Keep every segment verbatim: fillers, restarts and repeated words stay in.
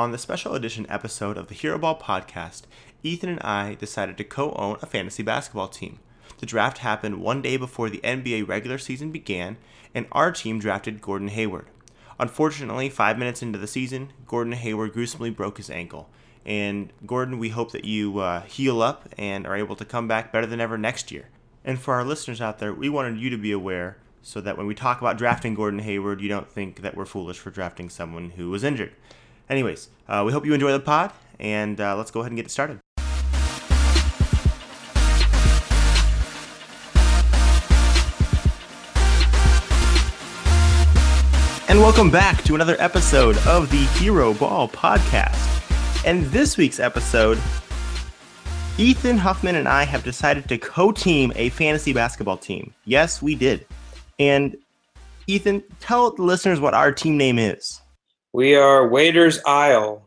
On the special edition episode of the Hero Ball podcast, Ethan and I decided to co-own a fantasy basketball team. The draft happened one day before the N B A regular season began, and our team drafted Gordon Hayward. Unfortunately, five minutes into the season, Gordon Hayward gruesomely broke his ankle. And Gordon, we hope that you uh, heal up and are able to come back better than ever next year. And for our listeners out there, we wanted you to be aware so that when we talk about drafting Gordon Hayward, you don't think that we're foolish for drafting someone who was injured. Anyways, uh, we hope you enjoy the pod, and uh, let's go ahead and get it started. And welcome back to another episode of the Hero Ball podcast. And this week's episode, Ethan Huffman and I have decided to co-team a fantasy basketball team. Yes, we did. And Ethan, tell the listeners what our team name is. We are Waiters Isle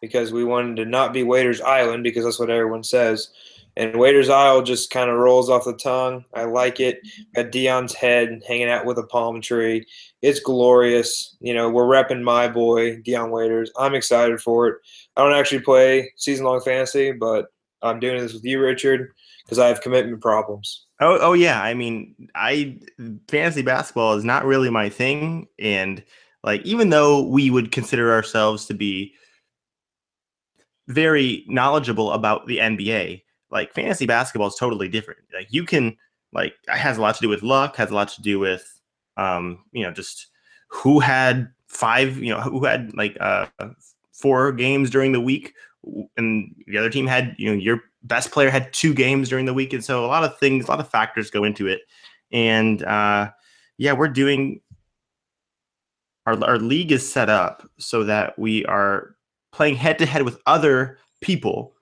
because we wanted to not be Waiters Island because that's what everyone says. And Waiters Isle just kind of rolls off the tongue. I like it. Got Dion's head hanging out with a palm tree. It's glorious. You know, we're repping my boy, Dion Waiters. I'm excited for it. I don't actually play season-long fantasy, but I'm doing this with you, Richard, because I have commitment problems. Oh, oh yeah. I mean, I fantasy basketball is not really my thing, and – like, even though we would consider ourselves to be very knowledgeable about the N B A, like, fantasy basketball is totally different. Like, you can, like, it has a lot to do with luck, has a lot to do with, um, you know, just who had five, you know, who had, like, uh, four games during the week, and the other team had, you know, your best player had two games during the week. And so a lot of things, a lot of factors go into it. And, uh, yeah, we're doing... Our, our league is set up so that we are playing head-to-head with other people,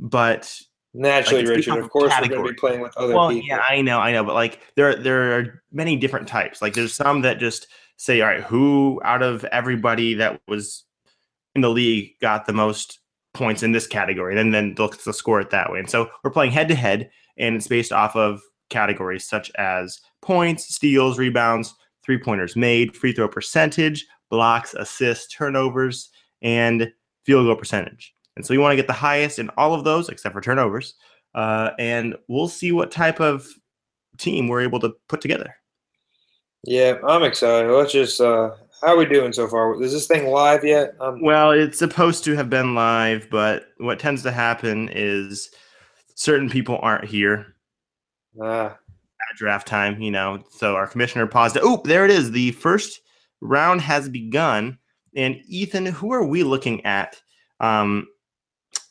but naturally, like, Richard, of course, category. We're going to be playing with other well, people. Well, yeah, I know, I know, but like there, there are many different types. Like, there's some that just say, all right, who out of everybody that was in the league got the most points in this category, and then they'll, they'll score it that way. And so we're playing head-to-head, and it's based off of categories such as points, steals, rebounds, three-pointers made, free throw percentage, blocks, assists, turnovers, and field goal percentage. And so you want to get the highest in all of those, except for turnovers. Uh, and we'll see what type of team we're able to put together. Yeah, I'm excited. Let's just uh, – how are we doing so far? Is this thing live yet? Um, well, it's supposed to have been live, but what tends to happen is certain people aren't here. Ah. Uh. Draft time, you know, so our commissioner paused. Oh, there it is. The first round has begun. And Ethan, who are we looking at um,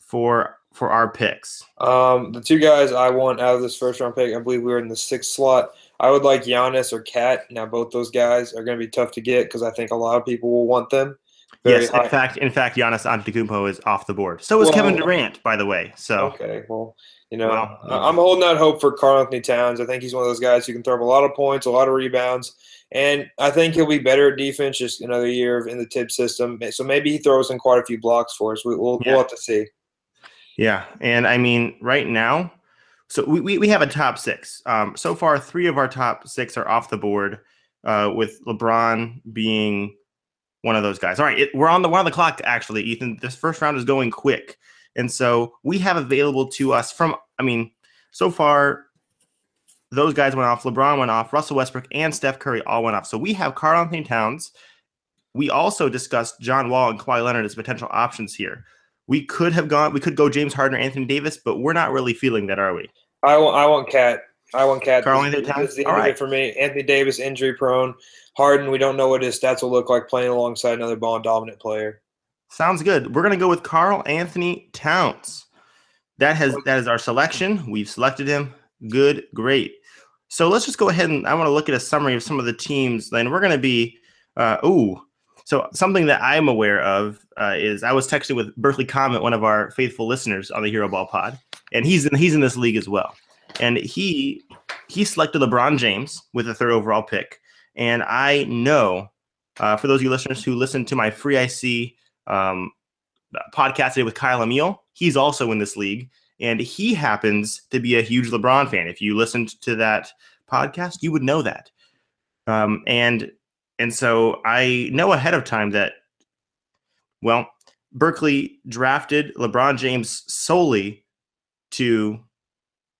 for for our picks? Um, the two guys I want out of this first round pick, I believe we were in the sixth slot. I would like Giannis or Kat. Now, both those guys are going to be tough to get because I think a lot of people will want them. Very yes, high. in fact, in fact, Giannis Antetokounmpo is off the board. So is well, Kevin Durant, by the way. So okay, well, you know, well, I'm holding out hope for Carl Anthony Towns. I think he's one of those guys who can throw up a lot of points, a lot of rebounds, and I think he'll be better at defense just another year in the T I B system. So maybe he throws in quite a few blocks for us. We, we'll yeah. we'll have to see. Yeah, and I mean, right now, so we we, we have a top six. Um, so far, three of our top six are off the board, uh, with LeBron being one of those guys. All right, it, we're on the we're on the clock, actually, Ethan. This first round is going quick. And so we have available to us from, I mean, so far, those guys went off. LeBron went off. Russell Westbrook and Steph Curry all went off. So we have Karl Anthony Towns. We also discussed John Wall and Kawhi Leonard as potential options here. We could have gone, we could go James Harden or Anthony Davis, but we're not really feeling that, are we? I want, I want Kat. I want Cat. Carl Anthony Towns is the end of it for me. Anthony Davis injury prone. Harden, we don't know what his stats will look like playing alongside another ball dominant player. Sounds good. We're gonna go with Carl Anthony Towns. That has that is our selection. We've selected him. Good, great. So let's just go ahead and I want to look at a summary of some of the teams. Then we're gonna be uh, ooh. So something that I'm aware of uh, is I was texting with Berkeley Comet, one of our faithful listeners on the Hero Ball Pod, and he's in, he's in this league as well. And he he selected LeBron James with the third overall pick. And I know, uh, for those of you listeners who listen to my Free I C um, podcast today with Kyle Emile, he's also in this league. And he happens to be a huge LeBron fan. If you listened to that podcast, you would know that. Um, and and so I know ahead of time that, well, Berkeley drafted LeBron James solely to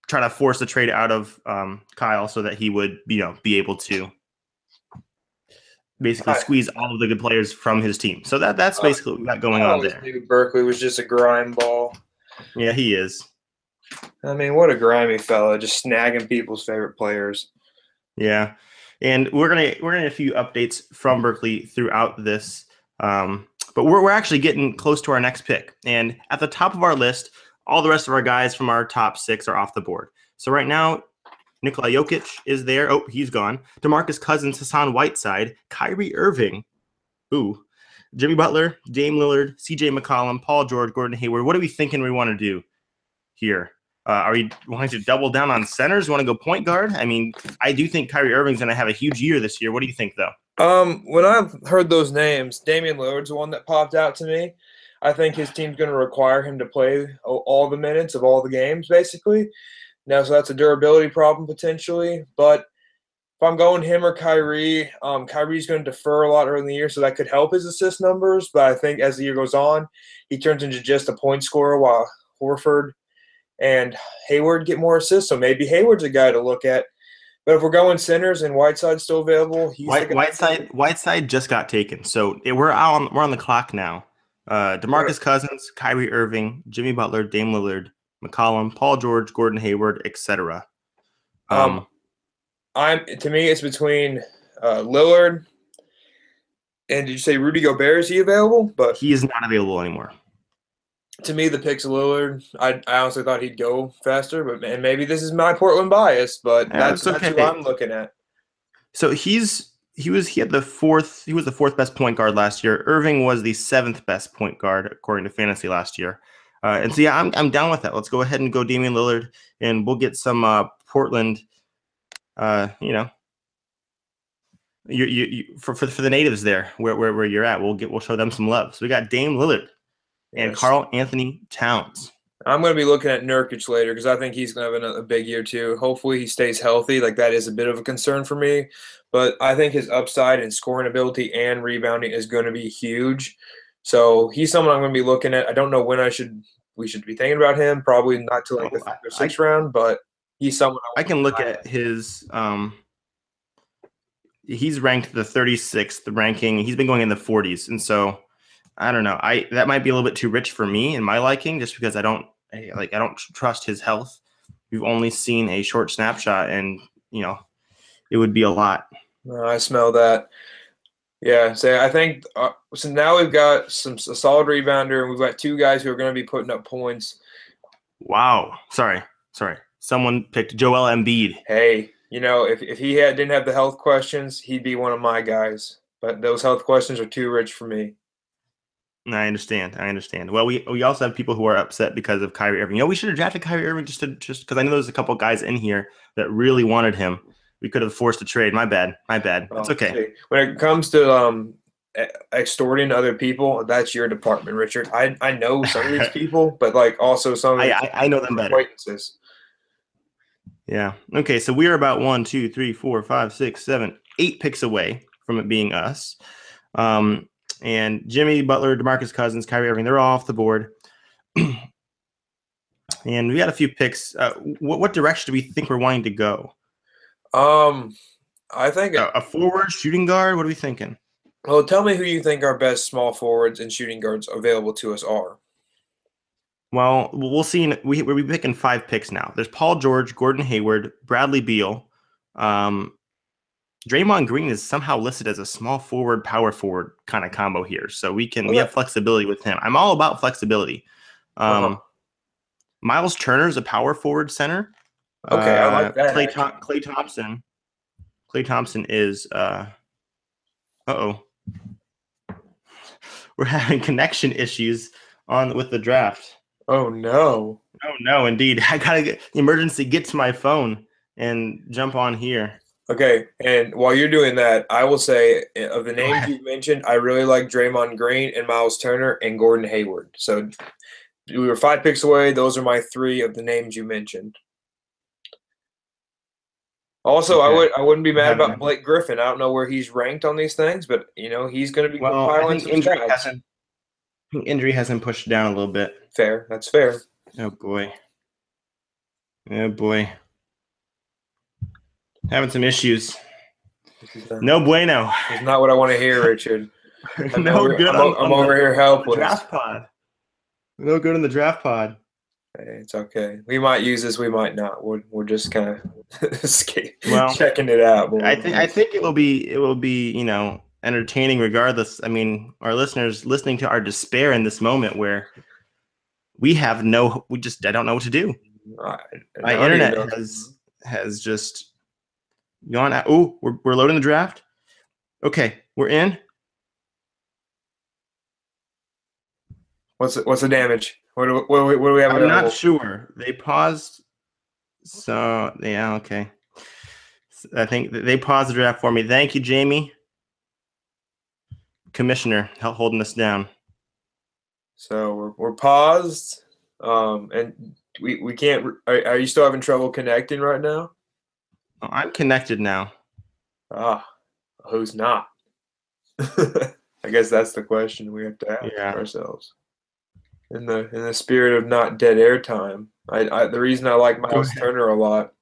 try to force the trade out of um, Kyle so that he would, you know, be able to basically all squeeze right. all of the good players from his team. So that that's basically what we got going on there. Dude, Berkeley was just a grind ball. Yeah, he is. I mean, what a grimy fella, just snagging people's favorite players. Yeah, and we're gonna we're gonna get a few updates from Berkeley throughout this, um, but we're we're actually getting close to our next pick. And at the top of our list, all the rest of our guys from our top six are off the board. So right now, Nikola Jokic is there. Oh, he's gone. DeMarcus Cousins, Hassan Whiteside, Kyrie Irving, ooh, Jimmy Butler, Dame Lillard, C J McCollum, Paul George, Gordon Hayward. What are we thinking we want to do here? Uh, are we wanting to double down on centers? Want to go point guard? I mean, I do think Kyrie Irving's going to have a huge year this year. What do you think, though? Um, when I've heard those names, Damian Lillard's the one that popped out to me. I think his team's going to require him to play all the minutes of all the games, basically. Now, so that's a durability problem potentially. But if I'm going him or Kyrie, um, Kyrie's going to defer a lot early in the year, so that could help his assist numbers. But I think as the year goes on, he turns into just a point scorer while Horford and Hayward get more assists, so maybe Hayward's a guy to look at. But if we're going centers and Whiteside's still available, he's White, Whiteside. Whiteside just got taken, so we're out on we're on the clock now. Uh, DeMarcus right. Cousins, Kyrie Irving, Jimmy Butler, Dame Lillard, McCollum, Paul George, Gordon Hayward, et cetera. Um, um, I'm to me, it's between uh, Lillard and did you say Rudy Gobert? Is he available? But he is not available anymore. To me, the picks of Lillard, I, I honestly thought he'd go faster, but man, maybe this is my Portland bias, but yeah, that's, okay. that's who I'm looking at. So he's he was he had the fourth he was the fourth best point guard last year. Irving was the seventh best point guard according to fantasy last year, uh, and so yeah, I'm I'm down with that. Let's go ahead and go Damian Lillard, and we'll get some uh, Portland, uh, you know, you, you you for for for the natives there where where where you're at. We'll get we'll show them some love. So we got Dame Lillard. And yes. Carl Anthony Towns. I'm going to be looking at Nurkic later because I think he's going to have another big year too. Hopefully he stays healthy. Like that is a bit of a concern for me. But I think his upside and scoring ability and rebounding is going to be huge. So he's someone I'm going to be looking at. I don't know when I should we should be thinking about him. Probably not till like the fifth or sixth round, but he's someone I, I can look at his um he's ranked the thirty-sixth ranking. He's been going in the forties, and so I don't know. I that might be a little bit too rich for me and my liking, just because I don't I, like I don't trust his health. We've only seen a short snapshot, and you know, it would be a lot. Uh, I smell that. Yeah, so I think uh, so. Now we've got some a solid rebounder, and we've got two guys who are going to be putting up points. Wow. Sorry, sorry. Someone picked Joel Embiid. Hey, you know, if if he had didn't have the health questions, he'd be one of my guys. But those health questions are too rich for me. I understand. I understand. Well, we we also have people who are upset because of Kyrie Irving. You know, we should have drafted Kyrie Irving just to, just because I know there's a couple guys in here that really wanted him. We could have forced a trade. My bad. My bad. That's okay. When it comes to um, extorting other people, that's your department, Richard. I, I know some of these people, but like also some of I, I, I know them better. Acquaintances. Yeah. Okay. So we are about one, two, three, four, five, six, seven, eight picks away from it being us. Um. And Jimmy Butler, DeMarcus Cousins, Kyrie Irving, they're all off the board. And we got a few picks. Uh, what, what direction do we think we're wanting to go? Um, I think uh, – A forward, shooting guard? What are we thinking? Well, tell me who you think our best small forwards and shooting guards available to us are. Well, we'll see. We, we'll be picking five picks now. There's Paul George, Gordon Hayward, Bradley Beal, um, – Draymond Green is somehow listed as a small forward, power forward kind of combo here. So we can, we have flexibility with him. I'm all about flexibility. Um, uh-huh. Miles Turner is a power forward center. Okay. Uh, I like that. Clay, Tom- Clay Thompson. Clay Thompson is, uh, uh-oh. We're having connection issues on with the draft. Oh no. Oh no, indeed. I got to get emergency, get to my phone and jump on here. Okay, and while you're doing that, I will say, of the names you mentioned, I really like Draymond Green and Miles Turner and Gordon Hayward. So we were five picks away. Those are my three of the names you mentioned. Also, okay. I, would, I wouldn't be mad about Blake Griffin. I don't know where he's ranked on these things, but, you know, he's going to be well, compiling some stats. Injury has him pushed down a little bit. Fair. That's fair. Oh, boy. Oh, boy. Having some issues. No bueno. It's not what I want to hear, Richard. I'm no over, good. I'm, I'm, I'm over the, here helpless. Draft pod. No good in the draft pod. Hey, it's okay. We might use this. We might not. We're we're just kind of well, checking it out. But I think I think it will be it will be you know entertaining regardless. I mean, our listeners listening to our despair in this moment where we have no. We just I don't know what to do. I, I My internet know. has has just. Gone out. Oh, we're, we're loading the draft. Okay, we're in. What's the, what's the damage? What do, what, what do we have? I'm available? Not sure. They paused. So, yeah, okay. I think they paused the draft for me. Thank you, Jamie. Commissioner, holding us down. So we're, we're paused. Um, and we, we can't. Are, are you still having trouble connecting right now? Oh, I'm connected now. Ah, who's not? I guess that's the question we have to ask yeah. ourselves. In the in the spirit of not dead air time, I, I the reason I like Miles Turner a lot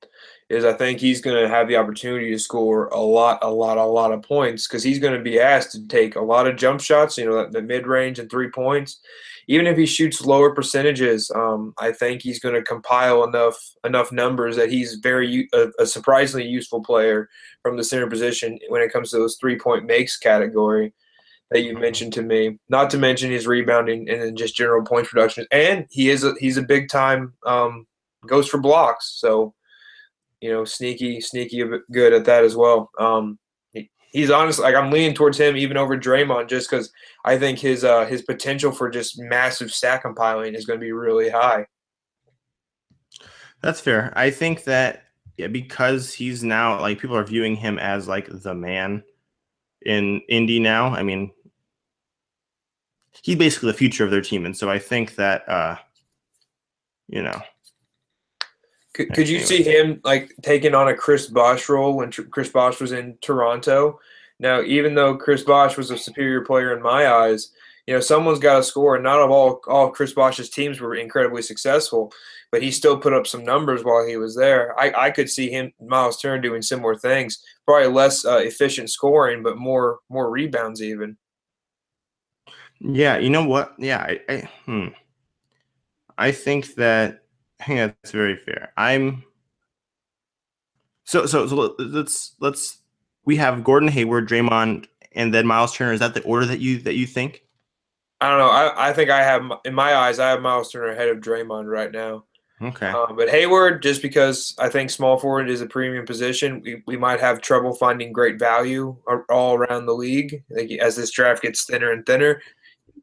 is I think he's going to have the opportunity to score a lot, a lot, a lot of points because he's going to be asked to take a lot of jump shots. You know, the mid range and three points. Even if he shoots lower percentages, um, I think he's going to compile enough enough numbers that he's very a, a surprisingly useful player from the center position when it comes to those three-point makes category that you mentioned to me. Not to mention his rebounding and then just general points production. And he is a, he's a big-time um, goes for blocks, so you know sneaky sneaky good at that as well. Um, He's honestly like I'm leaning towards him even over Draymond just because I think his uh, his potential for just massive stat compiling is going to be really high. That's fair. I think that yeah, because he's now like people are viewing him as like the man in Indy now. I mean, he's basically the future of their team, and so I think that uh, you know. Could, could you see him like taking on a Chris Bosh role when tr- Chris Bosh was in Toronto? Now, even though Chris Bosh was a superior player in my eyes, you know, someone's got to score, and not of all all Chris Bosh's teams were incredibly successful, but he still put up some numbers while he was there. I, I could see him, Miles Turner, doing similar things, probably less uh, efficient scoring, but more more rebounds even. Yeah, you know what? Yeah, I I, hmm. I think that. I think that's very fair. I'm so so so. Let's let's we have Gordon Hayward, Draymond, and then Miles Turner. Is that the order that you that you think? I don't know. I, I think I have in my eyes. I have Miles Turner ahead of Draymond right now. Okay. Uh, but Hayward, just because I think small forward is a premium position, we, we might have trouble finding great value all around the league like, as this draft gets thinner and thinner.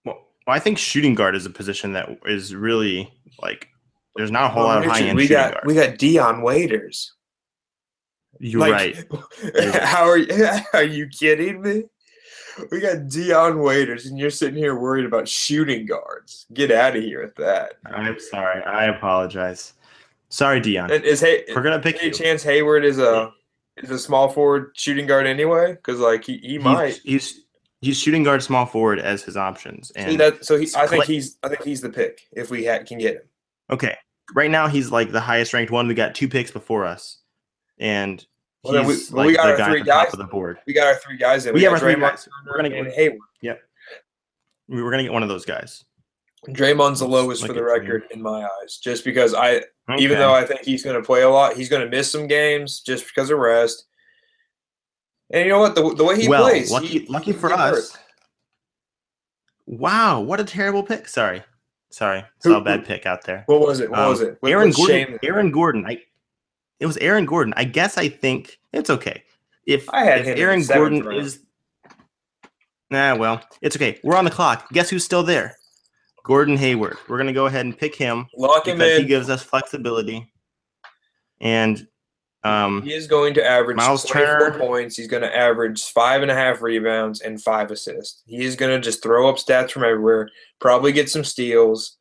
Well, I think shooting guard is a position that is really like. There's not a whole well, lot of high-end we shooting got, guards. We got Dion Waiters. You're like, right. How are you, are you kidding me? We got Dion Waiters, and you're sitting here worried about shooting guards. Get out of here with that. I'm sorry. I apologize. Sorry, Dion. And is Hay- We're going to pick any you. Chance Hayward is a is a small forward shooting guard anyway? Because like he, he might. He's, he's He's shooting guard, small forward as his options. And See, that, so he, I think he's I think he's the pick if we ha- can get him. Okay. Right now, he's like the highest ranked one. We got two picks before us, and he's well, we, well, like we got the our guy three at the guys. Top of the board. We got our three guys. In. We, we have our three Draymond guys. We're gonna get Hayward. Yep. We we're gonna get one of those guys. Draymond's the lowest Let's for the record in my eyes, just because I, okay. even though I think he's gonna play a lot, he's gonna miss some games just because of rest. And you know what? The the way he well, plays, lucky he, lucky for us. Hurt. Wow! What a terrible pick. Sorry. Sorry, saw who, a bad pick out there. What was it? What um, was it? What, Aaron Gordon. Aaron Gordon. I. It was Aaron Gordon. I guess I think it's okay. If, I had if him Aaron Gordon round. Is. Nah, well, it's okay. We're on the clock. Guess who's still there? Gordon Hayward. We're gonna go ahead and pick him. Lock him in. He gives us flexibility. And. Um, he is going to average Miles Turner points. He's going to average five and a half rebounds and five assists. He is going to just throw up stats from everywhere, probably get some steals.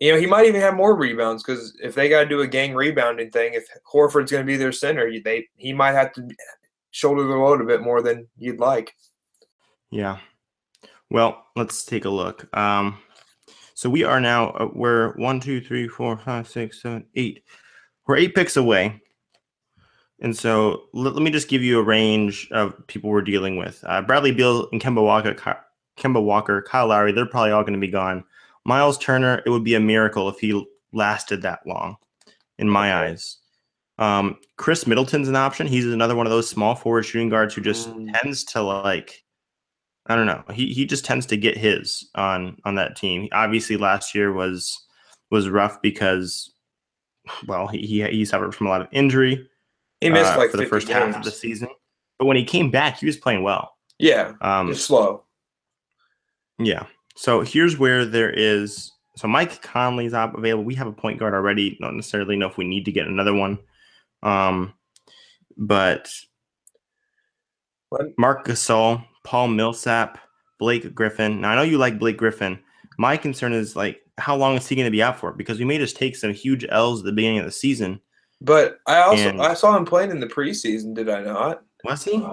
You know, he might even have more rebounds because if they got to do a gang rebounding thing, if Horford's going to be their center, they he might have to shoulder the load a bit more than you'd like. Yeah. Well, let's take a look. Um, So we are now, uh, we're one, two, three, four, five, six, seven, eight. We're eight picks away. And so let, let me just give you a range of people we're dealing with. Uh, Bradley Beal and Kemba Walker, Ky- Kemba Walker, Kyle Lowry, they're probably all going to be gone. Miles Turner, it would be a miracle if he lasted that long, in my eyes. Um, Chris Middleton's an option. He's another one of those small forward shooting guards who just mm. tends to like, I don't know. He he just tends to get his on on that team. Obviously, last year was was rough because, well, he he, he suffered from a lot of injury. He missed uh, like for the first games. half of the season, but when he came back, he was playing well. Yeah, um, just slow. Yeah. So here's where there is. So Mike Conley's op available. We have a point guard already. Don't necessarily know if we need to get another one. Um, but Mark Gasol, Paul Millsap, Blake Griffin. Now I know you like Blake Griffin. My concern is like, how long is he going to be out for? Because we may just take some huge L's at the beginning of the season. But I also and I saw him playing in the preseason. Did I not? Was he?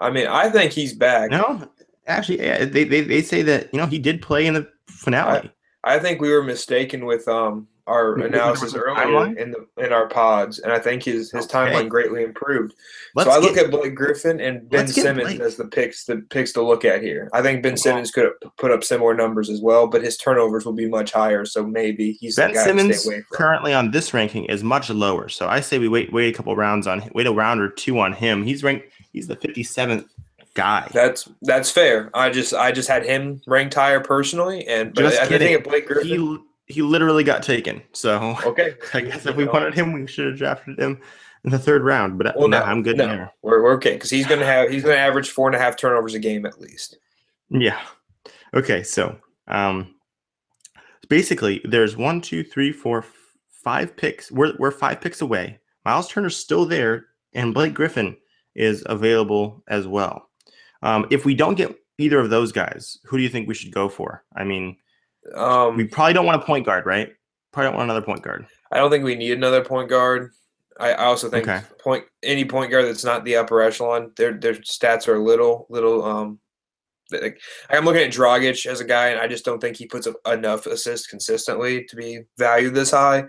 I mean, I think he's back. No, actually, yeah, they they they say that you know he did play in the finale. I, I think we were mistaken with um. our analysis earlier in the in our pods, and I think his, his okay. timeline greatly improved. Let's so I look get, at Blake Griffin and Ben Simmons Blake. as the picks the picks to look at here. I think Ben Simmons could have put up similar numbers as well, but his turnovers will be much higher, so maybe he's Ben the guy Simmons to stay away from. Currently on this ranking is much lower, so I say we wait wait a couple rounds on wait a round or two on him. He's ranked he's the fifty-seventh guy. That's that's fair. I just I just had him ranked higher personally, and but I, I think at Blake Griffin. He, He literally got taken, so okay. I guess if we wanted him, we should have drafted him in the third round. But well, no, no, I'm good no. there. We're, we're okay because he's gonna have he's gonna average four and a half turnovers a game at least. Yeah. Okay. So, um, basically, there's one, two, three, four, five picks. We're we're five picks away. Miles Turner's still there, and Blake Griffin is available as well. Um, if we don't get either of those guys, who do you think we should go for? I mean. Um, we probably don't want a point guard, right? Probably don't want another point guard. I don't think we need another point guard. I, I also think okay. point any point guard that's not the upper echelon, their their stats are little little. Um, like, I'm looking at Dragic as a guy, and I just don't think he puts up enough assists consistently to be valued this high.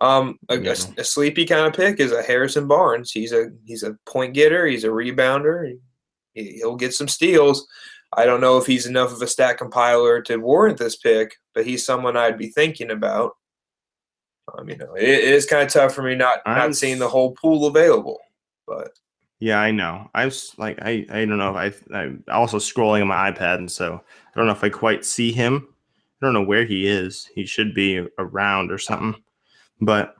Um, a, yeah. a, a sleepy kind of pick is a Harrison Barnes. He's a he's a point getter. He's a rebounder. He, he'll get some steals. I don't know if he's enough of a stat compiler to warrant this pick, but he's someone I'd be thinking about. Um, you know, it, it is kind of tough for me not, not seeing the whole pool available. But yeah, I know. I was like, I, I don't know. If I I'm also scrolling on my iPad, and so I don't know if I quite see him. I don't know where he is. He should be around or something. But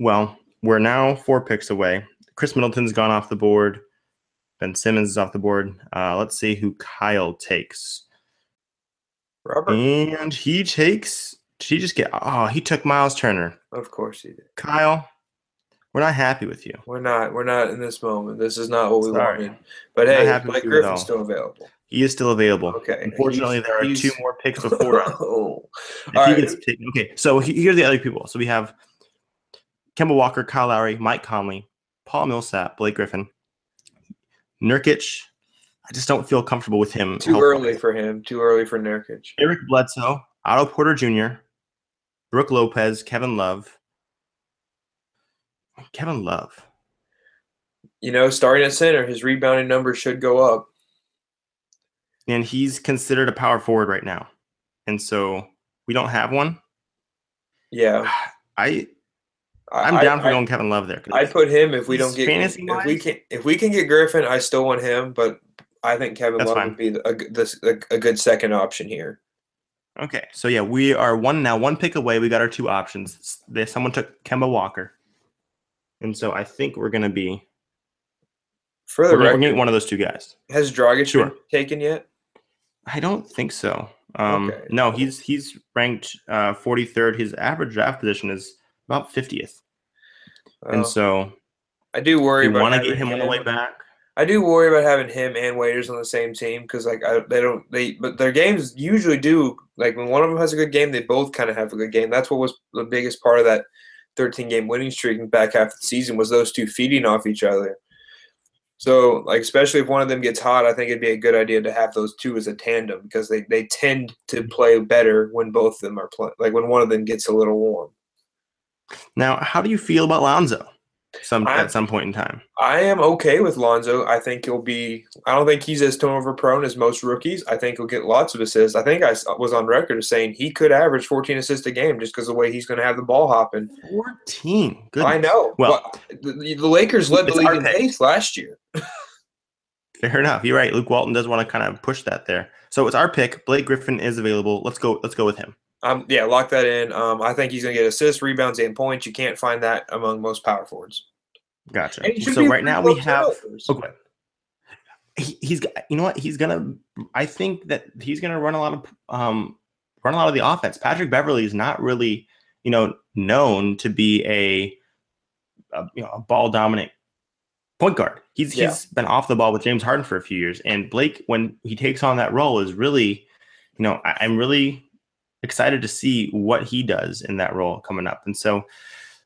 well, we're now four picks away. Chris Middleton's gone off the board. Ben Simmons is off the board. Uh, let's see who Kyle takes. Robert. And he takes – did he just get – oh, he took Miles Turner. Of course he did. Kyle, we're not happy with you. We're not. We're not in this moment. This is not what we Sorry. wanted. But, hey, Blake Griffin's still available. He is still available. Okay. Unfortunately, he's, there are he's... two more picks before us. oh. Right. He gets taken. Okay, so he, here's the other people. So we have Kemba Walker, Kyle Lowry, Mike Conley, Paul Millsap, Blake Griffin. Nurkic, I just don't feel comfortable with him. Too early for him. Too early for Nurkic. Eric Bledsoe, Otto Porter Junior, Brook Lopez, Kevin Love. Kevin Love. You know, starting at center, his rebounding numbers should go up. And he's considered a power forward right now. And so we don't have one. Yeah. I... I'm I, down for I, going Kevin Love there. I put him if we don't get if we can if we can get Griffin, I still want him, but I think Kevin That's Love fine. would be a, the, a good second option here. Okay, so yeah, we are one now, one pick away. We got our two options. Someone took Kemba Walker, and so I think we're going to be further. We're going to get one of those two guys. Has Dragic sure. been taken yet? I don't think so. Um, okay. No, he's he's ranked uh, forty-third. His average draft position is. About fiftieth, oh. and so I do worry about want to get him, him on the way back. I do worry about having him and Waiters on the same team because, like, I, they don't they, but their games usually do. Like when one of them has a good game, they both kind of have a good game. That's what was the biggest part of that thirteen game winning streak in the back half of the season was those two feeding off each other. So, like, especially if one of them gets hot, I think it'd be a good idea to have those two as a tandem because they, they tend to play better when both of them are playing, like when one of them gets a little warm. Now, how do you feel about Lonzo some, I'm, at some point in time? I am okay with Lonzo. I think he'll be – I don't think he's as turnover prone as most rookies. I think he'll get lots of assists. I think I was on record as saying he could average fourteen assists a game just because of the way he's going to have the ball hopping. fourteen? Goodness. I know. Well, the, the Lakers led the league in pace last year. Fair enough. You're right. Luke Walton does want to kind of push that there. So it's our pick. Blake Griffin is available. Let's go. Let's go with him. Um, yeah, lock that in. Um, I think he's going to get assists, rebounds, and points. You can't find that among most power forwards. Gotcha. So right now we have. Okay. He, he's got. You know what? He's gonna. I think that he's gonna run a lot of um, run a lot of the offense. Patrick Beverley is not really, you know, known to be a, a you know a ball dominant point guard. He's yeah. he's been off the ball with James Harden for a few years, and Blake, when he takes on that role, is really, you know, I, I'm really. excited to see what he does in that role coming up. And so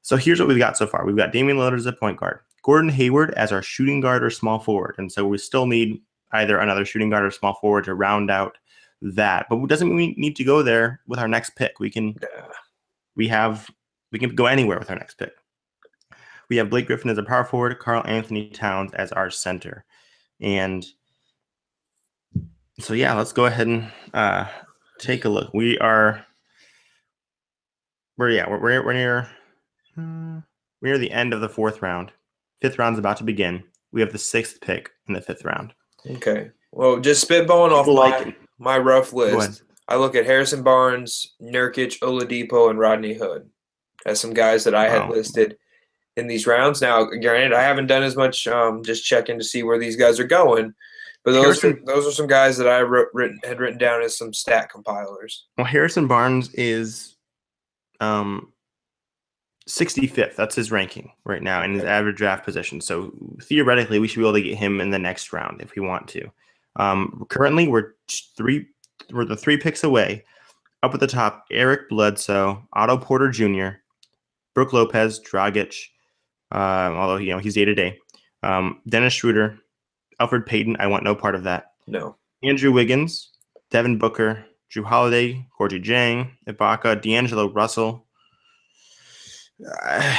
so here's what we've got so far. We've got Damian Lillard as a point guard, Gordon Hayward as our shooting guard or small forward. And so we still need either another shooting guard or small forward to round out that. But it doesn't mean we need to go there with our next pick. We can we have we can go anywhere with our next pick. We have Blake Griffin as a power forward, Carl Anthony Towns as our center. And so yeah, let's go ahead and uh take a look. We are, we're yeah, we're we're, we're near uh, we're near the end of the fourth round. Fifth round's about to begin. We have the sixth pick in the fifth round. Okay. Well, just spitballing off like my, my rough list. I look at Harrison Barnes, Nurkic, Oladipo, and Rodney Hood as some guys that I had oh. listed in these rounds. Now, granted, I haven't done as much um, just checking to see where these guys are going. But those Harrison, are, those are some guys that I wrote, written, had written down as some stat compilers. Well, Harrison Barnes is um, sixty-fifth. That's his ranking right now in his average draft position. So theoretically, we should be able to get him in the next round if we want to. Um, currently, we're three we're the three picks away. Up at the top, Eric Bledsoe, Otto Porter Junior, Brook Lopez, Dragic, uh, although you know he's day to day, Dennis Schroeder. Alfred Payton, I want no part of that. No. Andrew Wiggins, Devin Booker, Jrue Holiday, Gorgui Dieng, Ibaka, D'Angelo Russell. Uh,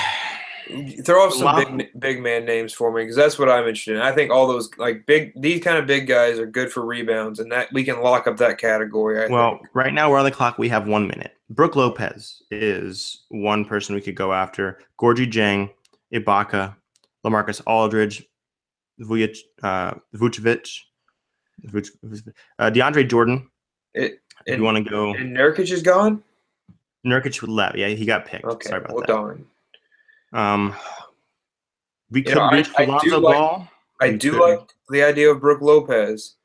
Throw up some big, big man names for me because that's what I'm interested in. I think all those like big, these kind of big guys are good for rebounds, and that we can lock up that category. I well, think. Right now we're on the clock. We have one minute. Brook Lopez is one person we could go after. Gorgui Dieng, Ibaka, LaMarcus Aldridge. Vujic, uh, Vucevic, Vucevic uh, DeAndre Jordan. It, it, you want to go? And Nurkic is gone. Nurkic left. Yeah, he got picked. Okay, Sorry about well that. Darn. Um, we you could know, reach I, Lonzo I Ball. Like, I do could. like the idea of Brook Lopez,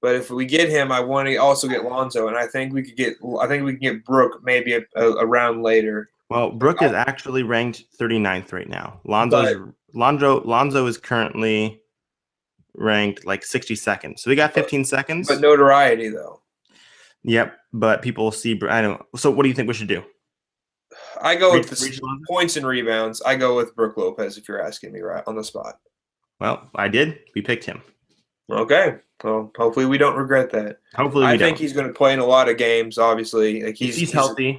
but if we get him, I want to also get Lonzo, and I think we could get. I think we can get Brook maybe a, a, a round later. Well, Brook is actually ranked thirty-ninth right now. Lonzo's but, Lonzo Lonzo is currently ranked like sixty-second. So we got fifteen but, seconds. But notoriety though. Yep, but people see I don't. So what do you think we should do? I go reach, with the points and rebounds. I go with Brook Lopez if you're asking me right on the spot. Well, I did. We picked him. Okay. Well, hopefully we don't regret that. Hopefully we I don't. think he's going to play in a lot of games obviously. Like he's, he's healthy.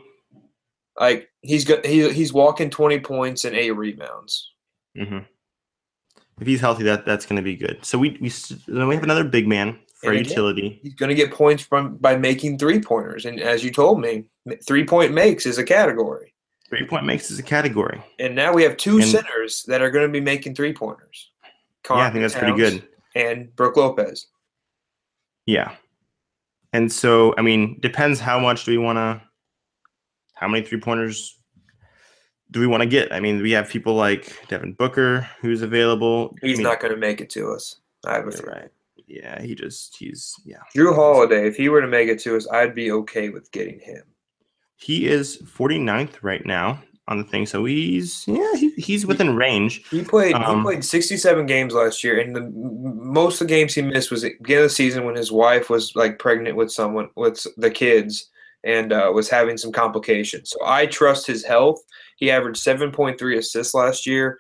Like he's got he he's walking twenty points and eight rebounds. Mm-hmm. If he's healthy, that that's going to be good. So we we then we have another big man for again, utility. He's going to get points from by making three pointers, and as you told me, three point makes is a category. Three point makes is a category. And now we have two and, centers that are going to be making three pointers. Carl yeah, I think that's Towns pretty good. And Brook Lopez. Yeah, and so I mean, depends how much do we want to. How many three-pointers do we want to get? I mean, we have people like Devin Booker, who's available. He's I mean, not going to make it to us. I have a feeling. Right. Yeah, he just – he's – yeah. Jrue Holiday, if he were to make it to us, I'd be okay with getting him. He is forty-ninth right now on the thing, so he's – yeah, he, he's within he, range. He played um, he played sixty-seven games last year, and the, most of the games he missed was at the beginning of the season when his wife was, like, pregnant with someone – with the kids – and uh, was having some complications. So I trust his health. He averaged seven point three assists last year,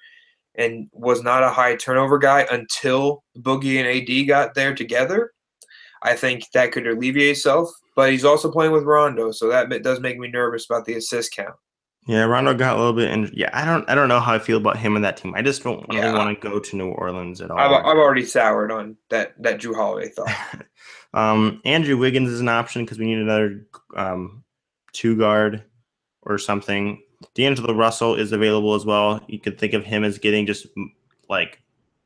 and was not a high turnover guy until Boogie and A D got there together. I think that could alleviate itself, but he's also playing with Rondo, so that bit does make me nervous about the assist count. Yeah, Rondo got a little bit injured. Yeah, I don't I don't know how I feel about him and that team. I just don't really yeah. want to go to New Orleans at all. I've, I've already soured on that, that Jrue Holiday thought. um, Andrew Wiggins is an option because we need another um, two-guard or something. D'Angelo Russell is available as well. You could think of him as getting just like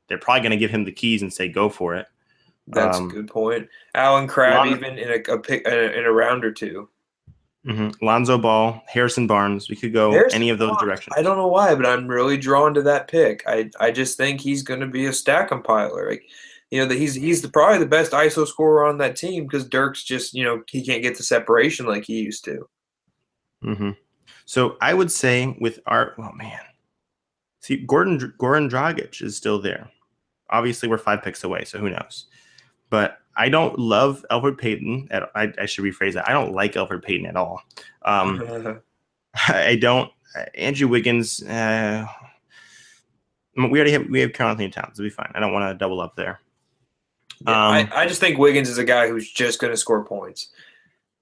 they're probably going to give him the keys and say go for it. That's um, a good point. Alan Crabb Lon- even in a, a pick, in a round or two. Mm-hmm. Lonzo Ball, Harrison Barnes. We could go Harrison any of those Barnes. directions. I don't know why, but I'm really drawn to that pick. I, I just think he's going to be a stat compiler. Like, you know, that he's he's the, probably the best I S O scorer on that team because Dirk's just, you know, he can't get the separation like he used to. Mm-hmm. So I would say with our well, man, see Gordon Goran Dragic is still there. Obviously, we're five picks away, so who knows? But I don't love Elfrid Payton. At, I, I should rephrase that. I don't like Elfrid Payton at all. Um, I don't. Andrew Wiggins. Uh, we already have we have Carl Anthony Towns. It'll be fine. I don't want to double up there. Yeah, um, I, I just think Wiggins is a guy who's just going to score points.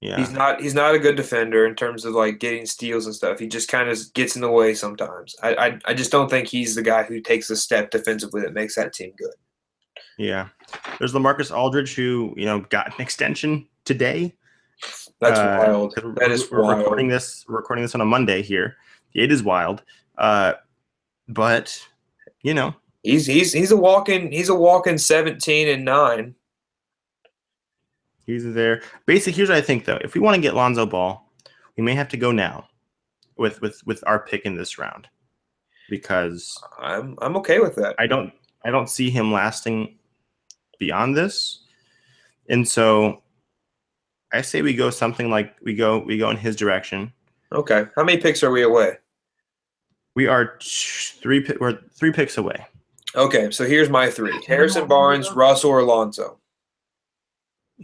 Yeah, he's not. He's not a good defender in terms of like getting steals and stuff. He just kind of gets in the way sometimes. I, I I just don't think he's the guy who takes a step defensively that makes that team good. Yeah, there's LaMarcus Aldridge who, you know, got an extension today. That's uh, wild. That is we're wild. recording this. We're recording this on a Monday here. It is wild. Uh, but you know, he's he's he's a walking he's a walking seventeen and nine. He's there. Basically, here's what I think though. If we want to get Lonzo Ball, we may have to go now with with with our pick in this round because I'm I'm okay with that. I don't I don't see him lasting beyond this. And so I say we go something like we go we go in his direction. Okay. How many picks are we away? We are three we're three picks away. Okay, so here's my three. Harrison Barnes, Russell, or Lonzo.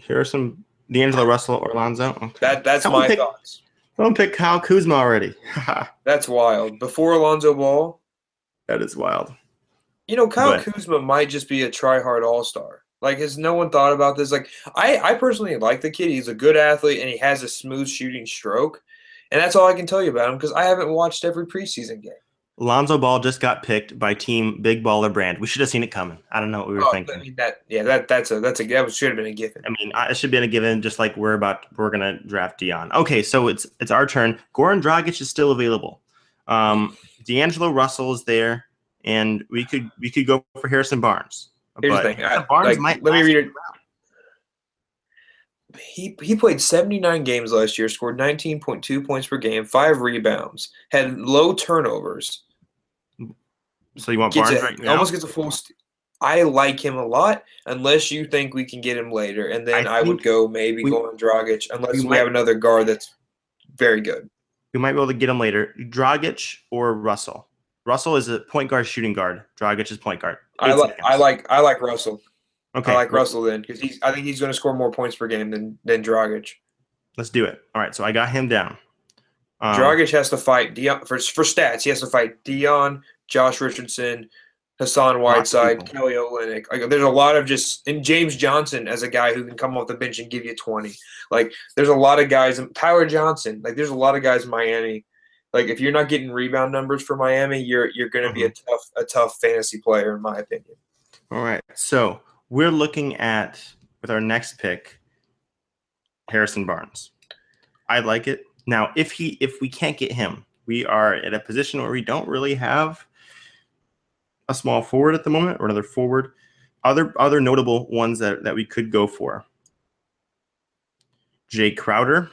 Harrison D'Angelo Russell or Lonzo. Okay. That that's someone my pick, thoughts. Don't pick Kyle Kuzma already. That's wild. Before Lonzo Ball. That is wild. You know, Kyle but. Kuzma might just be a try-hard all-star. Like, has no one thought about this? Like, I, I personally like the kid. He's a good athlete, and he has a smooth shooting stroke. And that's all I can tell you about him because I haven't watched every preseason game. Lonzo Ball just got picked by Team Big Baller Brand. We should have seen it coming. I don't know what we were oh, thinking. I mean, that, yeah, that that's a that's a that should have been a given. I mean, it should have been a given. Just like we're about we're gonna draft Dion. Okay, so it's it's our turn. Goran Dragic is still available. Um, D'Angelo Russell is there. And we could we could go for Harrison Barnes. Here's but the thing. I, Barnes like, might let me read it. He he played seventy-nine games last year, scored nineteen point two points per game, five rebounds, had low turnovers. So you want gets Barnes a, right now? Almost gets a full st- I like him a lot, unless you think we can get him later, and then I, I would go maybe go on Dragic, unless we, we might, have another guard that's very good. We might be able to get him later. Dragic or Russell? Russell is a point guard, shooting guard. Dragic is point guard. I like, I like, I like Russell. Okay, I like Russell then because he's. I think he's going to score more points per game than than Dragic. Let's do it. All right, so I got him down. Um, Dragic has to fight Dion for for stats. He has to fight Dion, Josh Richardson, Hassan Whiteside, Kelly Olynyk. Like, there's a lot of just and James Johnson as a guy who can come off the bench and give you twenty. Like there's a lot of guys. Tyler Johnson. Like there's a lot of guys in Miami. Like if you're not getting rebound numbers for Miami, you're you're going to be a tough a tough fantasy player in my opinion. All right, so we're looking at with our next pick, Harrison Barnes. I like it. Now, if he if we can't get him, we are at a position where we don't really have a small forward at the moment or another forward. Other other notable ones that, that we could go for: Jay Crowder.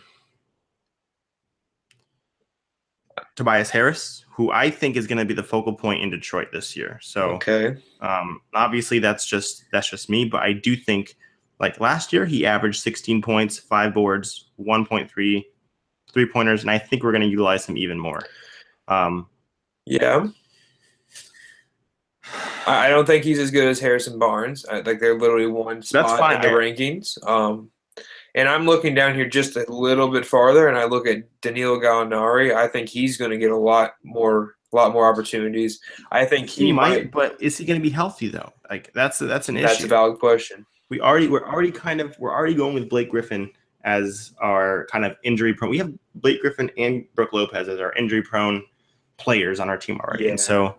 Tobias Harris, who I think is going to be the focal point in Detroit this year. So okay. um, obviously that's just that's just me, but I do think like last year he averaged sixteen points, five boards, one point three three-pointers, and I think we're going to utilize him even more. Um, yeah. I don't think he's as good as Harrison Barnes. I, like they're literally one spot in the I, rankings. Um, And I'm looking down here just a little bit farther, and I look at Danilo Gallinari. I think he's going to get a lot more, a lot more opportunities. I think he, he might, might, but is he going to be healthy though? Like that's that's an that's issue. That's a valid question. We already we're already kind of we're already going with Blake Griffin as our kind of injury prone. We have Blake Griffin and Brook Lopez as our injury prone players on our team already, yeah. And so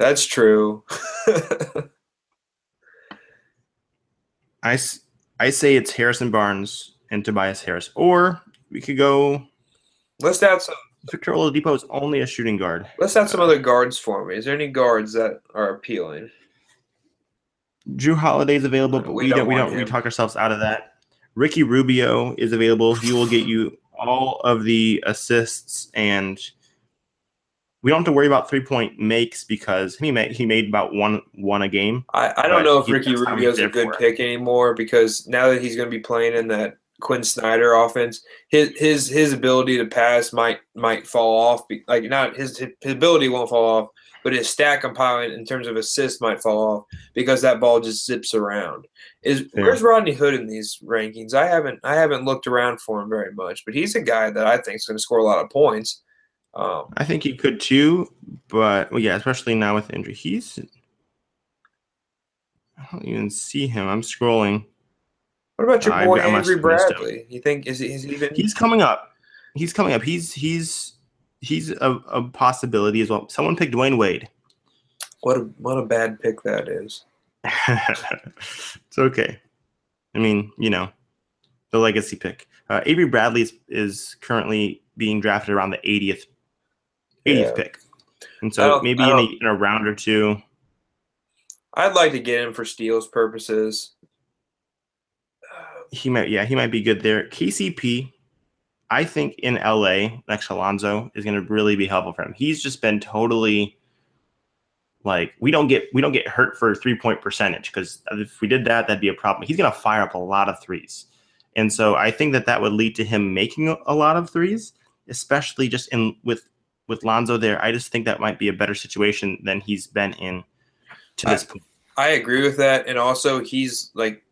that's true. I. I say it's Harrison Barnes and Tobias Harris, or we could go. Let's add some. Victor Oladipo is only a shooting guard. Let's add some uh, other guards for me. Is there any guards that are appealing? Jrue Holiday is available, but we, we don't. We don't. Him. We talk ourselves out of that. Ricky Rubio is available. He will get you all of the assists, and we don't have to worry about three point makes because he made he made about one one a game. I, I don't know if Ricky Rubio is a good pick anymore because now that he's going to be playing in that Quinn Snyder offense, his his his ability to pass might might fall off. Like not his his ability won't fall off, but his stat compiling in terms of assists might fall off because that ball just zips around. Is yeah. Where's Rodney Hood in these rankings? I haven't I haven't looked around for him very much, but he's a guy that I think is going to score a lot of points. Um, I think he could too, but well, yeah, especially now with the injury. He's I don't even see him. I'm scrolling. What about your uh, boy I, Avery Bradley? You think is he, is he even? He's coming up. He's coming up. He's he's he's a, a possibility as well. Someone picked Dwayne Wade. What a what a bad pick that is. It's okay. I mean, you know, the legacy pick. Uh, Avery Bradley is, is currently being drafted around the eightieth, eightieth yeah. pick. And so maybe in a, in a round or two. I'd like to get him for steals purposes. He might, yeah, he might be good there. K C P, I think in L A, next Alonzo is going to really be helpful for him. He's just been totally like we don't get we don't get hurt for three point percentage because if we did that, that'd be a problem. He's going to fire up a lot of threes, and so I think that that would lead to him making a lot of threes. Especially just in with with Lonzo there, I just think that might be a better situation than he's been in to this I, point. I agree with that, and also he's like,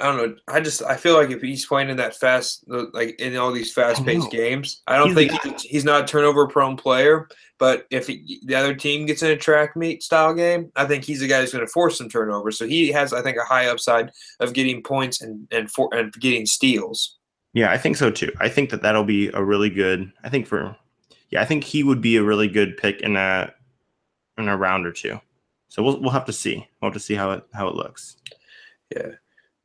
I don't know. I just I feel like if he's playing in that fast, like in all these fast-paced games, I don't he's think he's, he's not a turnover-prone player. But if he, the other team gets in a track meet style game, I think he's the guy who's going to force some turnovers. So he has, I think, a high upside of getting points and and for and getting steals. Yeah, I think so too. I think that that'll be a really good. I think for, yeah, I think he would be a really good pick in a, in a round or two. So we'll we'll have to see. We'll have to see how it how it looks. Yeah,